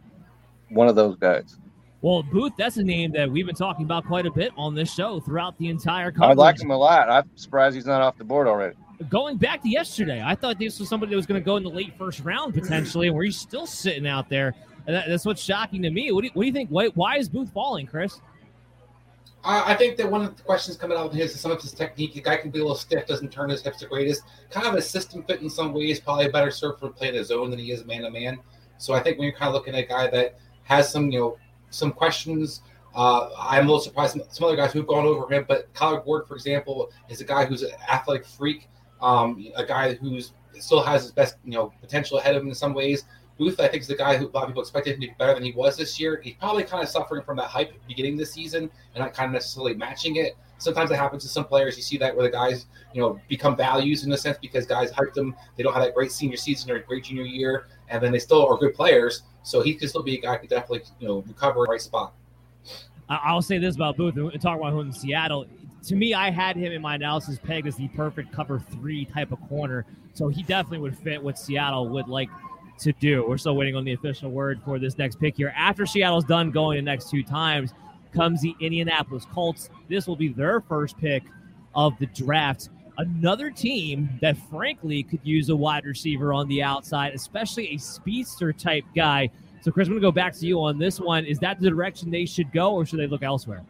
one of those guys. Well, Booth, that's a name that we've been talking about quite a bit on this show throughout the entire conference. I like him a lot. I'm surprised he's not off the board already. Going back to yesterday, I thought this was somebody that was going to go in the late first round potentially, and where he's still sitting out there. And that's what's shocking to me. What do you think? Why is Booth falling, Chris? I think that one of the questions coming out of his is some of his technique. The guy can be a little stiff, doesn't turn his hips the greatest. Kind of a system fit in some ways, probably better served for playing a zone than he is man-to-man. So I think when you're kind of looking at a guy that has some, you know, some questions, I'm a little surprised some other guys who've gone over him, but Kyler Gordon, for example, is a guy who's an athletic freak, a guy who's still has his best, you know, potential ahead of him in some ways. Booth, I think, is the guy who a lot of people expected him to be better than he was this year. He's probably kind of suffering from that hype at the beginning of the season and not kind of necessarily matching it. Sometimes it happens to some players. You see that where the guys, you know, become values in a sense because guys hype them. They don't have that great senior season or a great junior year, and then they still are good players. So he could still be a guy who could definitely, you know, recover in the right spot. I'll say this about Booth and talk about him in Seattle. To me, I had him in my analysis pegged as the perfect cover 3 type of corner. So he definitely would fit what Seattle would like to do. We're still waiting on the official word for this next pick here. After Seattle's done going the next two times, comes the Indianapolis Colts. This will be their first pick of the draft. Another team that, frankly, could use a wide receiver on the outside, especially a speedster-type guy. So, Chris, I'm going to go back to you on this one. Is that the direction they should go, or should they look elsewhere?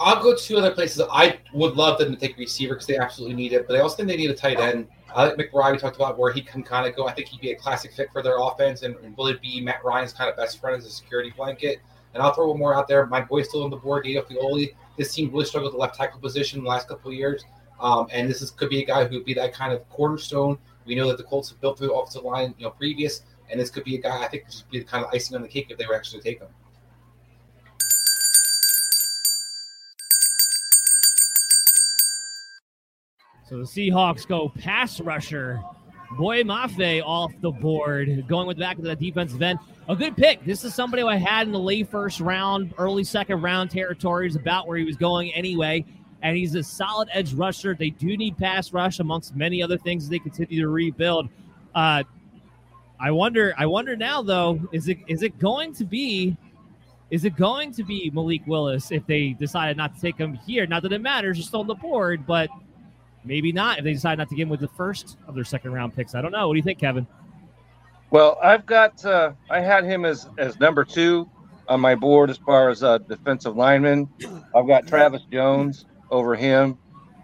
I'll go to other places. I would love them to take a receiver because they absolutely need it, but I also think they need a tight end. I like McBride. We talked about where he can kind of go. I think he'd be a classic fit for their offense and really be Matt Ryan's kind of best friend as a security blanket. And I'll throw one more out there. My boy's still on the board, Diego Fioli. This team really struggled at the left tackle position the last couple of years. And this could be a guy who would be that kind of cornerstone. We know that the Colts have built through the offensive line, you know, previous. And this could be a guy I think could just be the kind of icing on the cake if they were actually to take him. So the Seahawks go pass rusher, Boye Mafe off the board, going with back to that defensive end. A good pick. This is somebody who I had in the late first round, early second round territories, about where he was going anyway. And he's a solid edge rusher. They do need pass rush amongst many other things as they continue to rebuild. I wonder now though, is it going to be Malik Willis if they decided not to take him here? Not that it matters, he's still on the board, but maybe not if they decide not to give him with the first of their second round picks. I don't know. What do you think, Kevin? Well, I've got I had him as number 2 on my board as far as defensive lineman. I've got Travis Jones over him,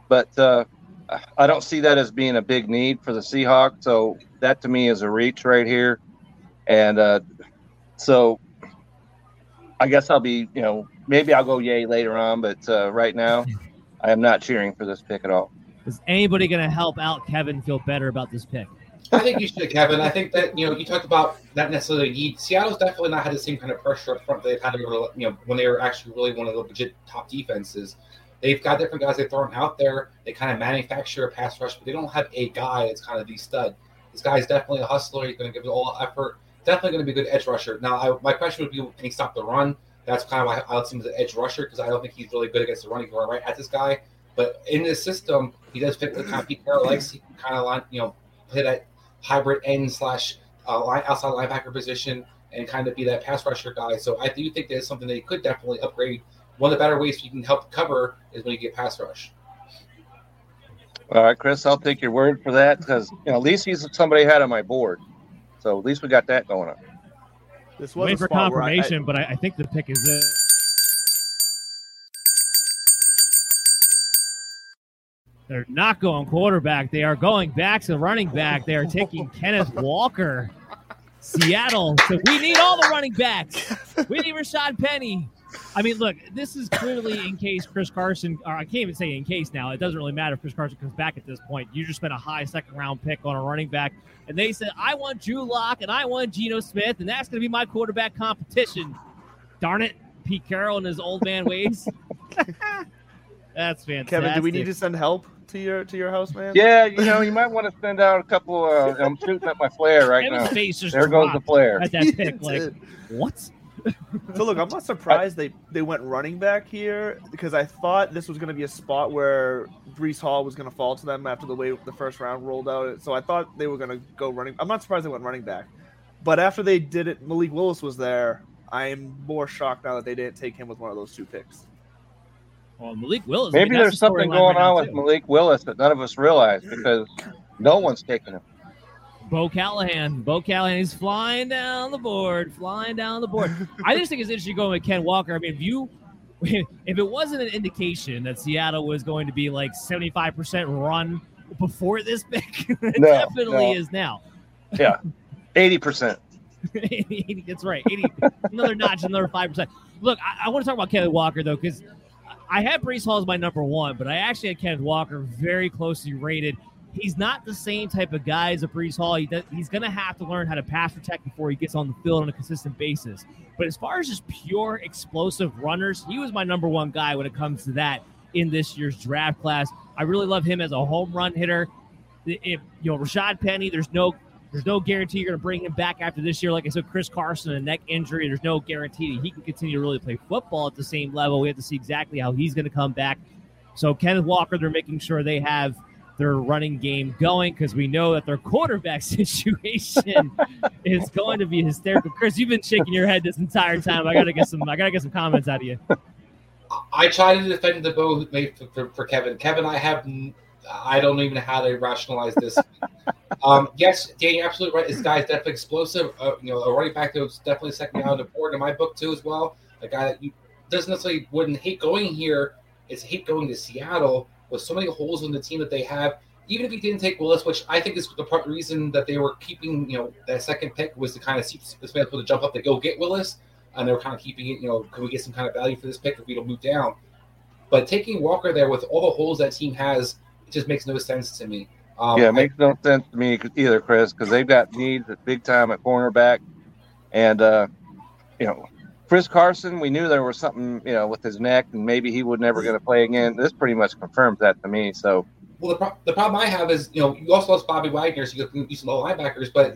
but I don't see that as being a big need for the Seahawks. So that to me is a reach right here, and so I guess I'll be maybe I'll go yay later on, but right now I am not cheering for this pick at all. Is anybody going to help out Kevin feel better about this pick? I think you should, Kevin. I think that, you talked about not necessarily need. Seattle's definitely not had the same kind of pressure up front that they've had when they were actually really one of the legit top defenses. They've got different guys they throw them out there. They kind of manufacture a pass rush, but they don't have a guy that's kind of the stud. This guy's definitely a hustler. He's going to give it all effort. Definitely going to be a good edge rusher. Now, my question would be, can he stop the run? That's kind of why I see him as an edge rusher because I don't think he's really good against the run. He's going right at this guy. But in this system, he does fit the kind of people that likes. He can kind of line, play that hybrid end / outside linebacker position and kind of be that pass rusher guy. So I do think that's something that he could definitely upgrade. One of the better ways you can help cover is when you get pass rush. All right, Chris, I'll take your word for that because at least he's somebody I had on my board. So at least we got that going on. This was waiting for confirmation, but I think the pick is it. They're not going quarterback. They are going back to running back. They are taking Kenneth Walker. Seattle said, we need all the running backs. We need Rashad Penny. I mean, look, this is clearly in case Chris Carson, or I can't even say in case now. It doesn't really matter if Chris Carson comes back at this point. You just spent a high second-round pick on a running back. And they said, I want Drew Lock and I want Geno Smith, and that's going to be my quarterback competition. Darn it, Pete Carroll and his old man ways. That's fantastic. Kevin, do we need to send help to your house, man? Yeah, you might want to send out a couple. I'm shooting at my flare right now. There goes the flare. At that pick, like, what? So, look, I'm not surprised they went running back here because I thought this was going to be a spot where Breece Hall was going to fall to them after the way the first round rolled out. So I thought they were going to go running. I'm not surprised they went running back. But after they did it, Malik Willis was there. I am more shocked now that they didn't take him with one of those two picks. Well, Malik Willis. Maybe there's something going on with Malik Willis that none of us realize because no one's taking him. Bo Callahan, he's flying down the board. I just think it's interesting going with Ken Walker. I mean, if you if it wasn't an indication that Seattle was going to be like 75% run before this pick, it definitely is now. Yeah, 80%. 80, that's right, 80. Another notch, another 5%. Look, I want to talk about Kenneth Walker, though, because I had Breece Hall as my number one, but I actually had Kenneth Walker very closely rated. He's not the same type of guy as a Breece Hall. He's going to have to learn how to pass protect before he gets on the field on a consistent basis. But as far as just pure explosive runners, he was my number one guy when it comes to that in this year's draft class. I really love him as a home run hitter. If you know Rashad Penny, there's no guarantee you're going to bring him back after this year. Like I said, Chris Carson, a neck injury. There's no guarantee that he can continue to really play football at the same level. We have to see exactly how he's going to come back. So Kenneth Walker, they're making sure they have their running game going because we know that their quarterback situation is going to be hysterical. Chris, you've been shaking your head this entire time. I gotta get some comments out of you. I try to defend the bill made for Kevin. Kevin, I don't even know how to rationalize this. Yes, Dan, you're absolutely right. This guy's definitely explosive. A running back that was definitely second down important in my book too as well. A guy that you doesn't necessarily wouldn't hate going here. It's hate going to Seattle with so many holes in the team that they have. Even if he didn't take Willis, which I think is the part reason that they were keeping, that second pick was to kind of see this man's able to jump up to go get Willis. And they were kind of keeping it, can we get some kind of value for this pick if we don't move down? But taking Walker there with all the holes that team has, it just makes no sense to me. It makes no sense to me either, Chris, because they've got needs at big time at cornerback. And, Chris Carson, we knew there was something, with his neck, and maybe he was never going to play again. This pretty much confirms that to me. So, well, the problem I have is, you also lost Bobby Wagner, so you can use some low linebackers. But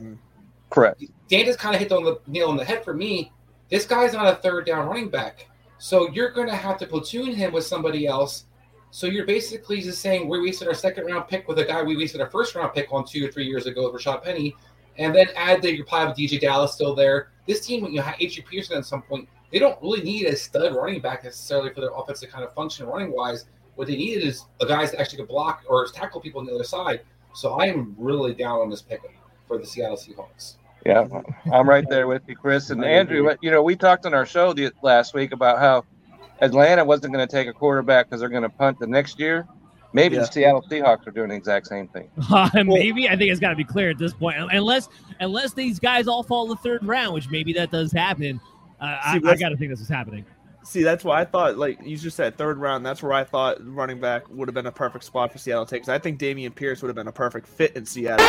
correct, Dan just kind of hit the nail on the head for me. This guy's not a third down running back, so you're going to have to platoon him with somebody else. So you're basically just saying we wasted our second round pick with a guy we wasted our first round pick on 2 or 3 years ago, Rashad Penny. And then add that you probably have DJ Dallas still there. This team, had A.J. Pearson at some point, they don't really need a stud running back necessarily for their offense to kind of function running-wise. What they needed is a guy that actually could block or tackle people on the other side. So I am really down on this pick for the Seattle Seahawks. Yeah, I'm right there with you, Chris. And Andrew, we talked on our show last week about how Atlanta wasn't going to take a quarterback because they're going to punt the next year. Maybe the Seattle Seahawks are doing the exact same thing. Maybe. I think it's got to be clear at this point. Unless these guys all fall the third round, which maybe that does happen. I got to think this is happening. See, that's why I thought, like you just said, third round. That's where I thought running back would have been a perfect spot for Seattle to take. I think Dameon Pierce would have been a perfect fit in Seattle.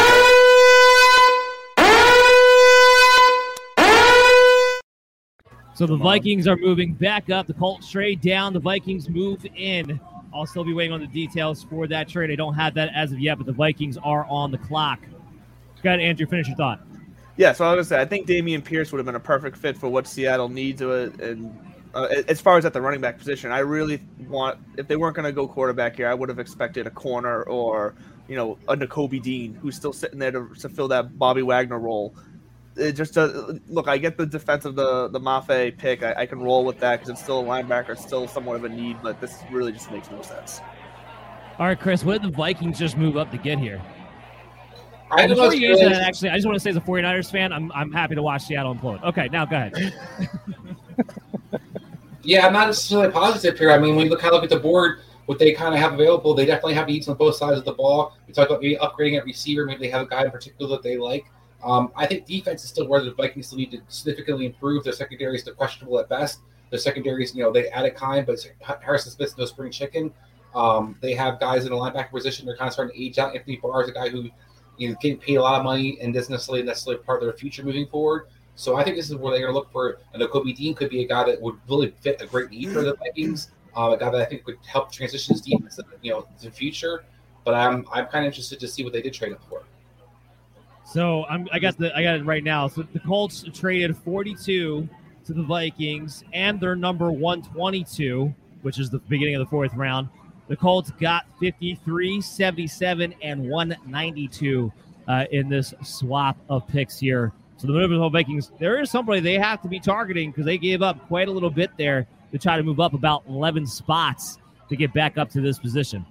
So the Vikings are moving back up. The Colts trade down. The Vikings move in. I'll still be waiting on the details for that trade. I don't have that as of yet, but the Vikings are on the clock. Go ahead, Andrew, finish your thought. Yeah, so I was going to say, I think Dameon Pierce would have been a perfect fit for what Seattle needs. As far as at the running back position, I really want, if they weren't going to go quarterback here, I would have expected a corner or, a Nakobe Dean, who's still sitting there to fill that Bobby Wagner role. It just does, look, I get the defense of the Mafe pick. I can roll with that because it's still a linebacker. It's still somewhat of a need, but this really just makes no sense. All right, Chris, what did the Vikings just move up to get here? I just want to say as a 49ers fan, I'm happy to watch Seattle implode. Okay, now go ahead. Yeah, I'm not necessarily positive here. I mean, when you look at the board, what they kind of have available, they definitely have needs on both sides of the ball. We talked about maybe upgrading at receiver. Maybe they have a guy in particular that they like. I think defense is still where the Vikings still need to significantly improve. Their secondary is still questionable at best. Their secondary is, they added kind, but Harrison Smith's no spring chicken. They have guys in the linebacker position. They're kind of starting to age out. Anthony Barr is a guy who getting paid a lot of money and isn't necessarily part of their future moving forward. So I think this is where they're going to look for. And Nakobe Dean could be a guy that would really fit a great need for the Vikings. A guy that I think would help transition this defense, to the future. But I'm kind of interested to see what they did trade up for. So I got it right now. So the Colts traded 42 to the Vikings and their number 122, which is the beginning of the fourth round. The Colts got 53, 77, and 192 in this swap of picks here. So the Minnesota Vikings, there is somebody they have to be targeting because they gave up quite a little bit there to try to move up about 11 spots to get back up to this position.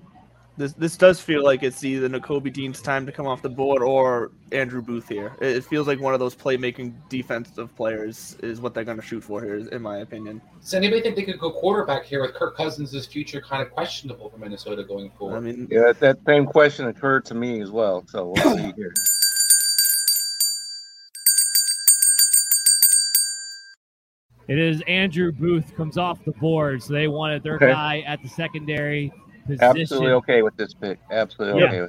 This does feel like it's either Nakobe Dean's time to come off the board or Andrew Booth here. It feels like one of those playmaking defensive players is what they're going to shoot for here, in my opinion. Does anybody think they could go quarterback here with Kirk Cousins' future kind of questionable for Minnesota going forward? I mean, yeah, that same question occurred to me as well, so we'll see here. It is Andrew Booth comes off the board, so they wanted their guy at the secondary position. Absolutely okay with this pick. Absolutely okay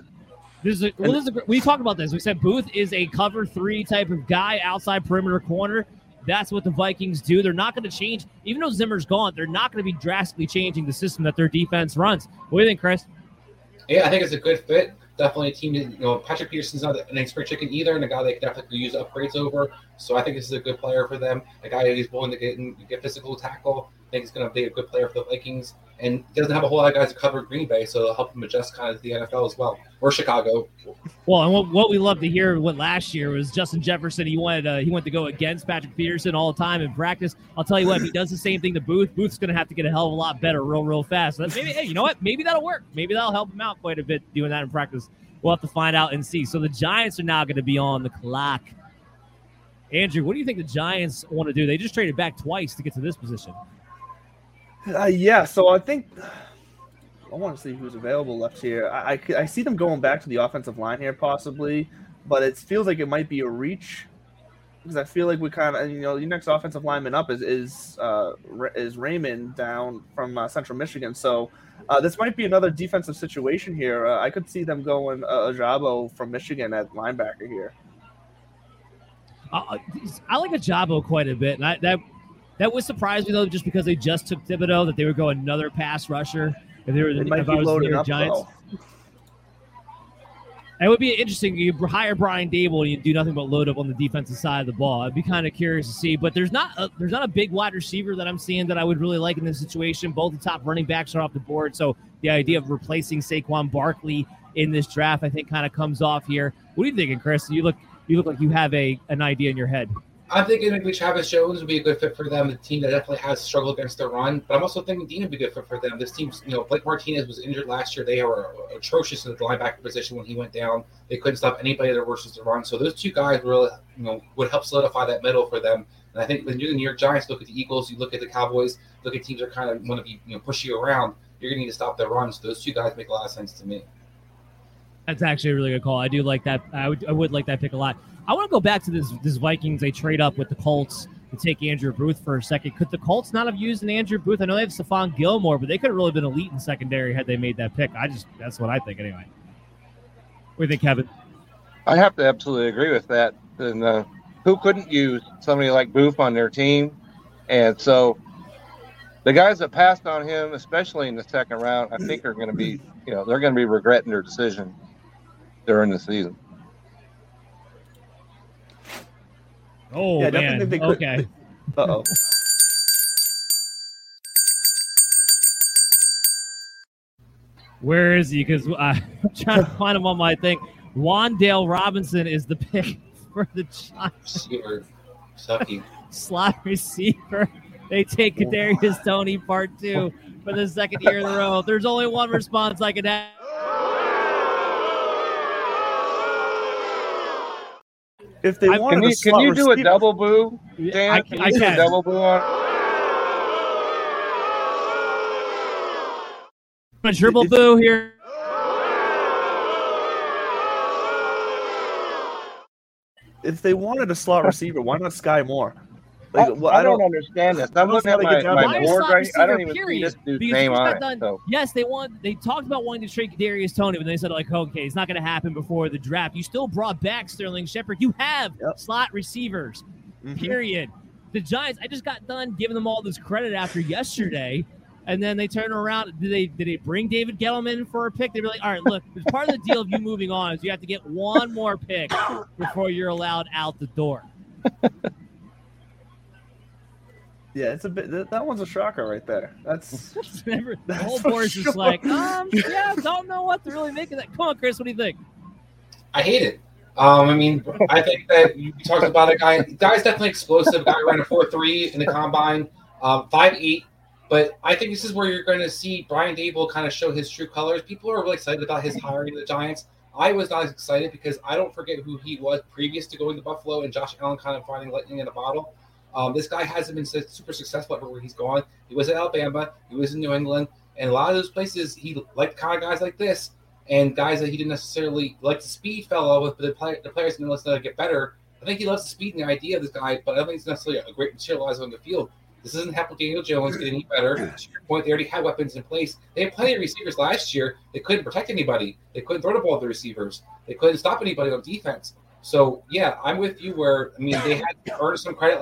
with it. We talked about this. We said Booth is a cover three type of guy, outside perimeter corner. That's what the Vikings do. They're not going to change. Even though Zimmer's gone, they're not going to be drastically changing the system that their defense runs. What do you think, Chris? Yeah, I think it's a good fit. Definitely a team that, Patrick Peterson's not an expert chicken either, and a guy they definitely use upgrades over. So I think this is a good player for them. A guy who's willing to get physical tackle. I think he's going to be a good player for the Vikings. And he doesn't have a whole lot of guys to cover Green Bay, so it'll help him adjust kind of to the NFL as well, or Chicago. Well, and what we love to hear last year was Justin Jefferson. He went to go against Patrick Peterson all the time in practice. I'll tell you what, if he does the same thing to Booth, Booth's going to have to get a hell of a lot better real fast. So maybe, you know what? Maybe that'll work. Maybe that'll help him out quite a bit doing that in practice. We'll have to find out and see. So the Giants are now going to be on the clock. Andrew, what do you think the Giants want to do? They just traded back twice to get to this position. So I think I want to see who's available left here. I see them going back to the offensive line here possibly, but it feels like it might be a reach because I feel like we kind of, your next offensive lineman up is Raymond down from Central Michigan. So this might be another defensive situation here. I could see them going Ajabo from Michigan at linebacker here. I like Ajabo quite a bit, and that would surprise me, though, just because they just took Thibodeau, that they would go another pass rusher if I was the Giants. Though. It would be interesting. You hire Brian Dable and you do nothing but load up on the defensive side of the ball. I'd be kind of curious to see. But there's not a big wide receiver that I'm seeing that I would really like in this situation. Both the top running backs are off the board. So the idea of replacing Saquon Barkley in this draft, I think, kind of comes off here. What are you thinking, Chris? You look like you have an idea in your head. I'm thinking maybe Travis Jones would be a good fit for them, a team that definitely has struggled against the run. But I'm also thinking Dean would be a good fit for them. This team's, Blake Martinez was injured last year. They were atrocious in the linebacker position when he went down. They couldn't stop anybody that versus the run. So those two guys really, would help solidify that middle for them. And I think when you're the New York Giants, look at the Eagles, you look at the Cowboys, look at teams that kind of want to be, pushy around. You're going to need to stop their run. So those two guys make a lot of sense to me. That's actually a really good call. I do like that. I would like that pick a lot. I want to go back to this Vikings. They trade up with the Colts to take Andrew Booth for a second. Could the Colts not have used an Andrew Booth? I know they have Stephon Gilmore, but they could have really been elite in secondary had they made that pick. That's what I think anyway. What do you think, Kevin? I have to absolutely agree with that. And who couldn't use somebody like Booth on their team? And so the guys that passed on him, especially in the second round, I think are going to be, they're going to be regretting their decision during the season. Oh, yeah, man. Think they could. Okay. Uh-oh. Where is he? Because I'm trying to find him on my thing. Wandale Robinson is the pick for the Giants. Slot receiver. They take Kadarius Toney Part 2 for the second year in a row. There's only one response I can have. If they want, can you do a double boo? Dan, I can. A double boo on? A triple boo here. If they wanted a slot receiver, why not Sky Moore? Like, I don't understand this. I'm looking at my board right here. I don't even see this dude's name on it. So. Yes, they talked about wanting to trade Kadarius Toney, but they said, okay, it's not going to happen before the draft. You still brought back Sterling Shepard. You have slot receivers, period. The Giants, I just got done giving them all this credit after yesterday, and then they turn around. Did they bring David Gettleman for a pick? They were like, all right, look, part of the deal of you moving on is you have to get one more pick before you're allowed out the door. Yeah, it's a bit. That one's a shocker right there. The whole board's just like, I don't know what to really make of that. Come on, Chris, what do you think? I hate it. I think that you talked about a guy. Guy's definitely explosive. Guy ran a 4.3 in the combine, 5'8", But I think this is where you're going to see Brian Dable kind of show his true colors. People are really excited about his hiring the Giants. I was not as excited because I don't forget who he was previous to going to Buffalo and Josh Allen kind of finding lightning in a bottle. This guy hasn't been super successful everywhere he's gone. He was at Alabama. He was in New England. And a lot of those places, he liked kind of guys like this and guys that he didn't necessarily like the speed fell off with, but the players didn't necessarily get better. I think he loves the speed and the idea of this guy, but I don't think it's necessarily a great materializer on the field. This isn't helping Daniel Jones get any better. To your point, they already had weapons in place. They had plenty of receivers last year. They couldn't protect anybody. They couldn't throw the ball to the receivers. They couldn't stop anybody on defense. So, yeah, I'm with you where, I mean, they had earned some credit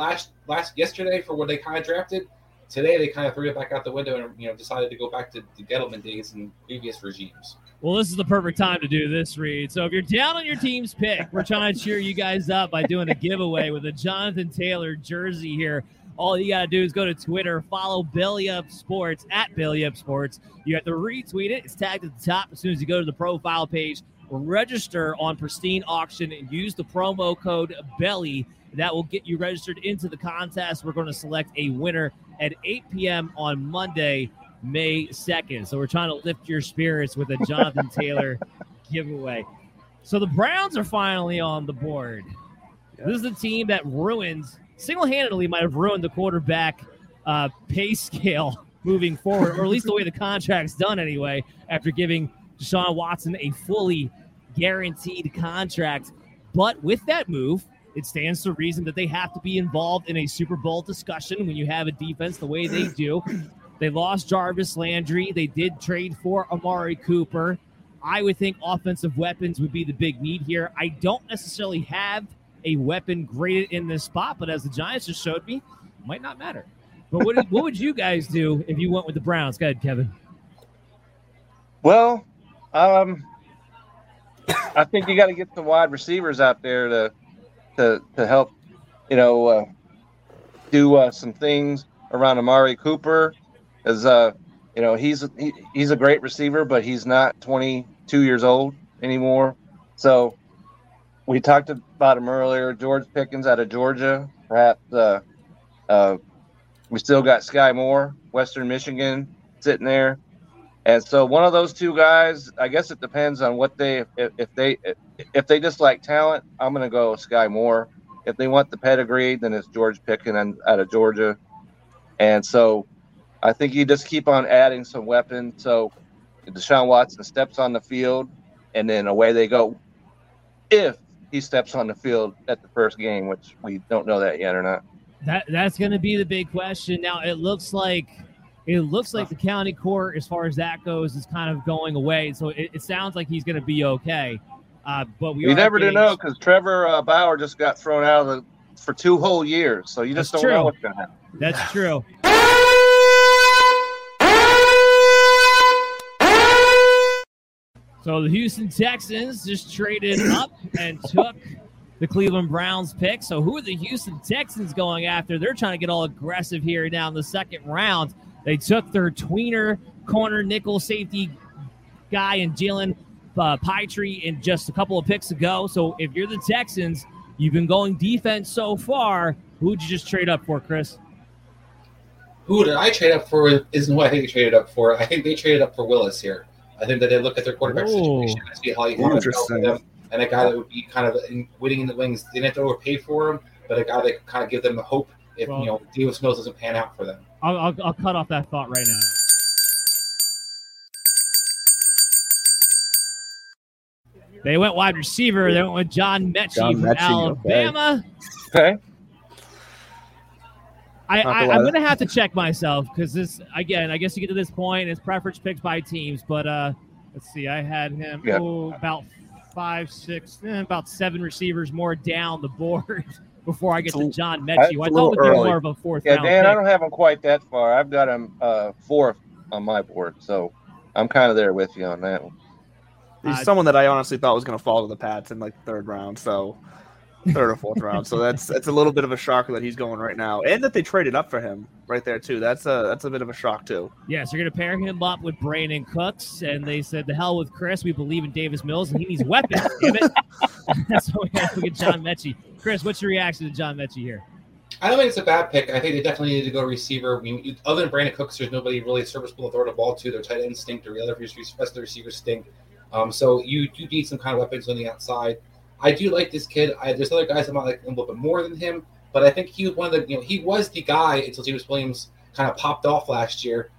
yesterday for what they kind of drafted. Today they kind of threw it back out the window and, you know, decided to go back to the Gettleman days and previous regimes. Well, this is the perfect time to do this, Reed. So if you're down on your team's pick, we're trying to cheer you guys up by doing a giveaway with a Jonathan Taylor jersey here. All you got to do is go to Twitter, follow Belly Up Sports, at Belly Up Sports. You have to retweet it. It's tagged at the top as soon as you go to the profile page. Register on Pristine Auction and use the promo code BELLY. That will get you registered into the contest. We're going to select a winner at 8 p.m. on Monday, May 2nd. So we're trying to lift your spirits with a Jonathan Taylor giveaway. So the Browns are finally on the board. Yep. This is the team that single-handedly might have ruined the quarterback pay scale moving forward, or at least the way the contract's done anyway, after giving Deshaun Watson a fully guaranteed contract. But with that move, it stands to reason that they have to be involved in a Super Bowl discussion when you have a defense the way they do. They lost Jarvis Landry. They did trade for Amari Cooper. I would think offensive weapons would be the big need here. I don't necessarily have a weapon graded in this spot, but as the Giants just showed me, it might not matter. But what would you guys do if you went with the Browns? Go ahead, Kevin. Well, I think you got to get the wide receivers out there to help, you know, do some things around Amari Cooper, as you know, he's a great receiver, but he's not 22 years old anymore. So we talked about him earlier. George Pickens out of Georgia. Perhaps we still got Sky Moore, Western Michigan, sitting there. And so one of those two guys, I guess it depends on what they – if they just like talent, I'm going to go Sky Moore. If they want the pedigree, then it's George Pickens out of Georgia. And so I think you just keep on adding some weapons. So Deshaun Watson steps on the field, and then away they go. If he steps on the field at the first game, which we don't know that yet or not. That's going to be the big question. Now it looks like the county court, as far as that goes, is kind of going away. So it sounds like he's going to be okay. But we never do know, because Trevor Bauer just got thrown out of for 2 whole years. So you just don't know what's going to happen. That's true. So the Houston Texans just traded up and took the Cleveland Browns pick. So who are the Houston Texans going after? They're trying to get all aggressive here now in the second round. They took their tweener, corner, nickel, safety guy and Jalen Pitre in just a couple of picks ago. So if you're the Texans, you've been going defense so far. Who'd you just trade up for, Chris? Who did I trade up for isn't who I think they traded up for. I think they traded up for Willis here. I think that they look at their quarterback situation and see how you want to help them. And a guy that would be kind of waiting in the wings. They didn't have to overpay for him, but a guy that could kind of give them the hope if, well, you know, Davis Mills doesn't pan out for them. I'll cut off that thought right now. They went wide receiver. They went with John Mechie from Alabama. Okay. I'm going to have to check myself because this, again, I guess you get to this point, it's preference picks by teams. But let's see, I had him about 5, 6, about 7 receivers more down the board before I get to John Mechie. I thought it would be more of a fourth round. Yeah, Dan, pick. I don't have him quite that far. I've got him 4th on my board. So I'm kind of there with you on that one. He's someone that I honestly thought was going to fall to the Pats in like the 3rd round. So. 3rd or 4th round, so that's a little bit of a shocker that he's going right now, and that they traded up for him right there too. That's a bit of a shock too. Yeah, so you're gonna pair him up with Brandon Cooks, and they said the hell with Chris. We believe in Davis Mills, and he needs weapons. Damn it! That's why we have to get John Mechie. Chris, what's your reaction to John Mechie here? I don't think it's a bad pick. I think they definitely need to go receiver. I mean, other than Brandon Cooks, there's nobody really serviceable to throw the ball to. Their tight end stink. The other rest of the receivers stink. So you do need some kind of weapons on the outside. I do like this kid. There's other guys that might like him a little bit more than him, but I think he was one of the, you know, he was the guy until Davis Williams kind of popped off last year.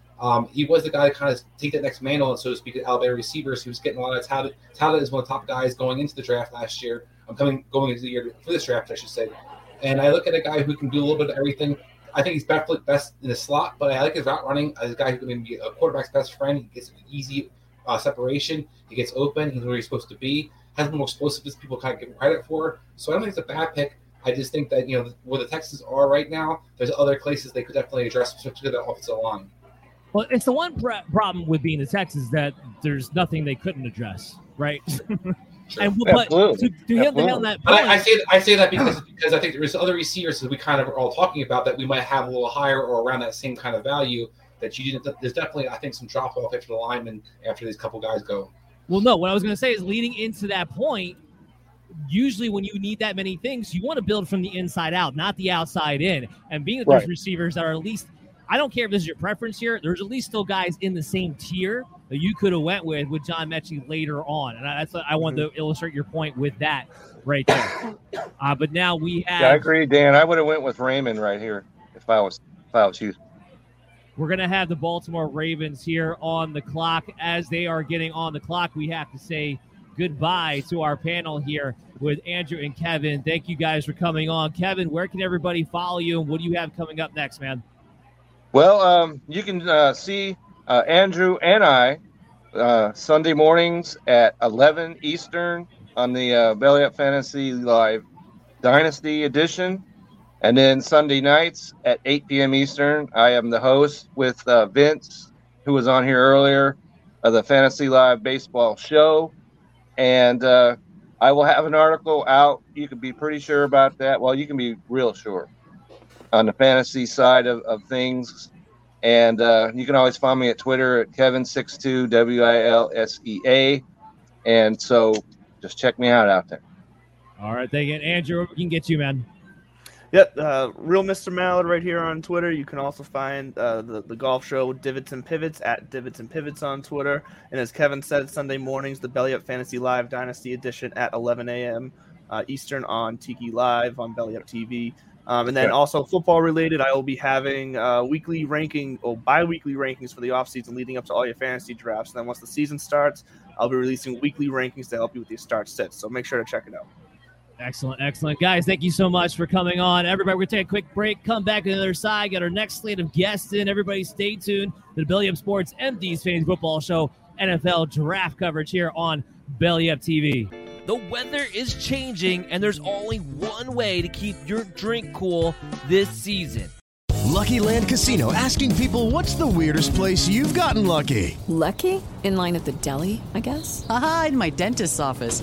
He was the guy to kind of take that next mantle, and so to speak, at Alabama receivers. He was getting a lot of touted as one of the top guys going into the draft last year. Going into the year for this draft, I should say. And I look at a guy who can do a little bit of everything. I think he's best in the slot, but I like his route running. As a guy who can be a quarterback's best friend. He gets easy separation. He gets open. He's where he's supposed to be. Has more explosiveness people kind of give him credit for. So I don't think it's a bad pick. I just think that, you know, where the Texans are right now, there's other places they could definitely address, especially the offensive line. Well, it's the one problem with being the Texans that there's nothing they couldn't address, right? And we'll, but to him to that point, I say that because I think there's other receivers that we kind of are all talking about that we might have a little higher or around that same kind of value that you didn't. There's definitely, I think, some drop off after the linemen after these couple guys go. Well, no, what I was going to say is leading into that point. Usually, when you need that many things, you want to build from the inside out, not the outside in. And being that there's receivers that are at least, I don't care if this is your preference here, there's at least still guys in the same tier that you could have went with John Mechie later on. And that's I wanted to illustrate your point with that right there. But now we have... Yeah, I agree, Dan. I would have went with Raymond right here if I was you. We're going to have the Baltimore Ravens here on the clock. As they are getting on the clock, we have to say goodbye to our panel here with Andrew and Kevin. Thank you guys for coming on. Kevin, where can everybody follow you, and what do you have coming up next, man? Well, you can see Andrew and I Sunday mornings at 11 Eastern on the Belly Up Fantasy Live Dynasty Edition. And then Sunday nights at 8 p.m. Eastern, I am the host with Vince, who was on here earlier, of the Fantasy Live Baseball Show. And I will have an article out. You can be pretty sure about that. Well, you can be real sure on the fantasy side of things. And you can always find me at Twitter at Kevin62, WILSEA. And so just check me out there. All right. Thank you. Andrew, we can get you, man. Yep. Real Mr. Mallard right here on Twitter. You can also find the golf show Divots and Pivots at Divots and Pivots on Twitter. And as Kevin said, Sunday mornings, the Belly Up Fantasy Live Dynasty Edition at 11 a.m. Eastern on Tiki Live on Belly Up TV. And then also football related, I will be having bi-weekly rankings for the offseason leading up to all your fantasy drafts. And then once the season starts, I'll be releasing weekly rankings to help you with your start sets. So make sure to check it out. Excellent, excellent. Guys, thank you so much for coming on. Everybody, we're going to take a quick break, come back to the other side, get our next slate of guests in. Everybody stay tuned to the Belly Up Sports MD's Fantasy Football Show NFL Draft coverage here on Belly Up TV. The weather is changing, and there's only one way to keep your drink cool this season. Lucky Land Casino, asking people, what's the weirdest place you've gotten lucky? Lucky? In line at the deli, I guess? Aha, in my dentist's office.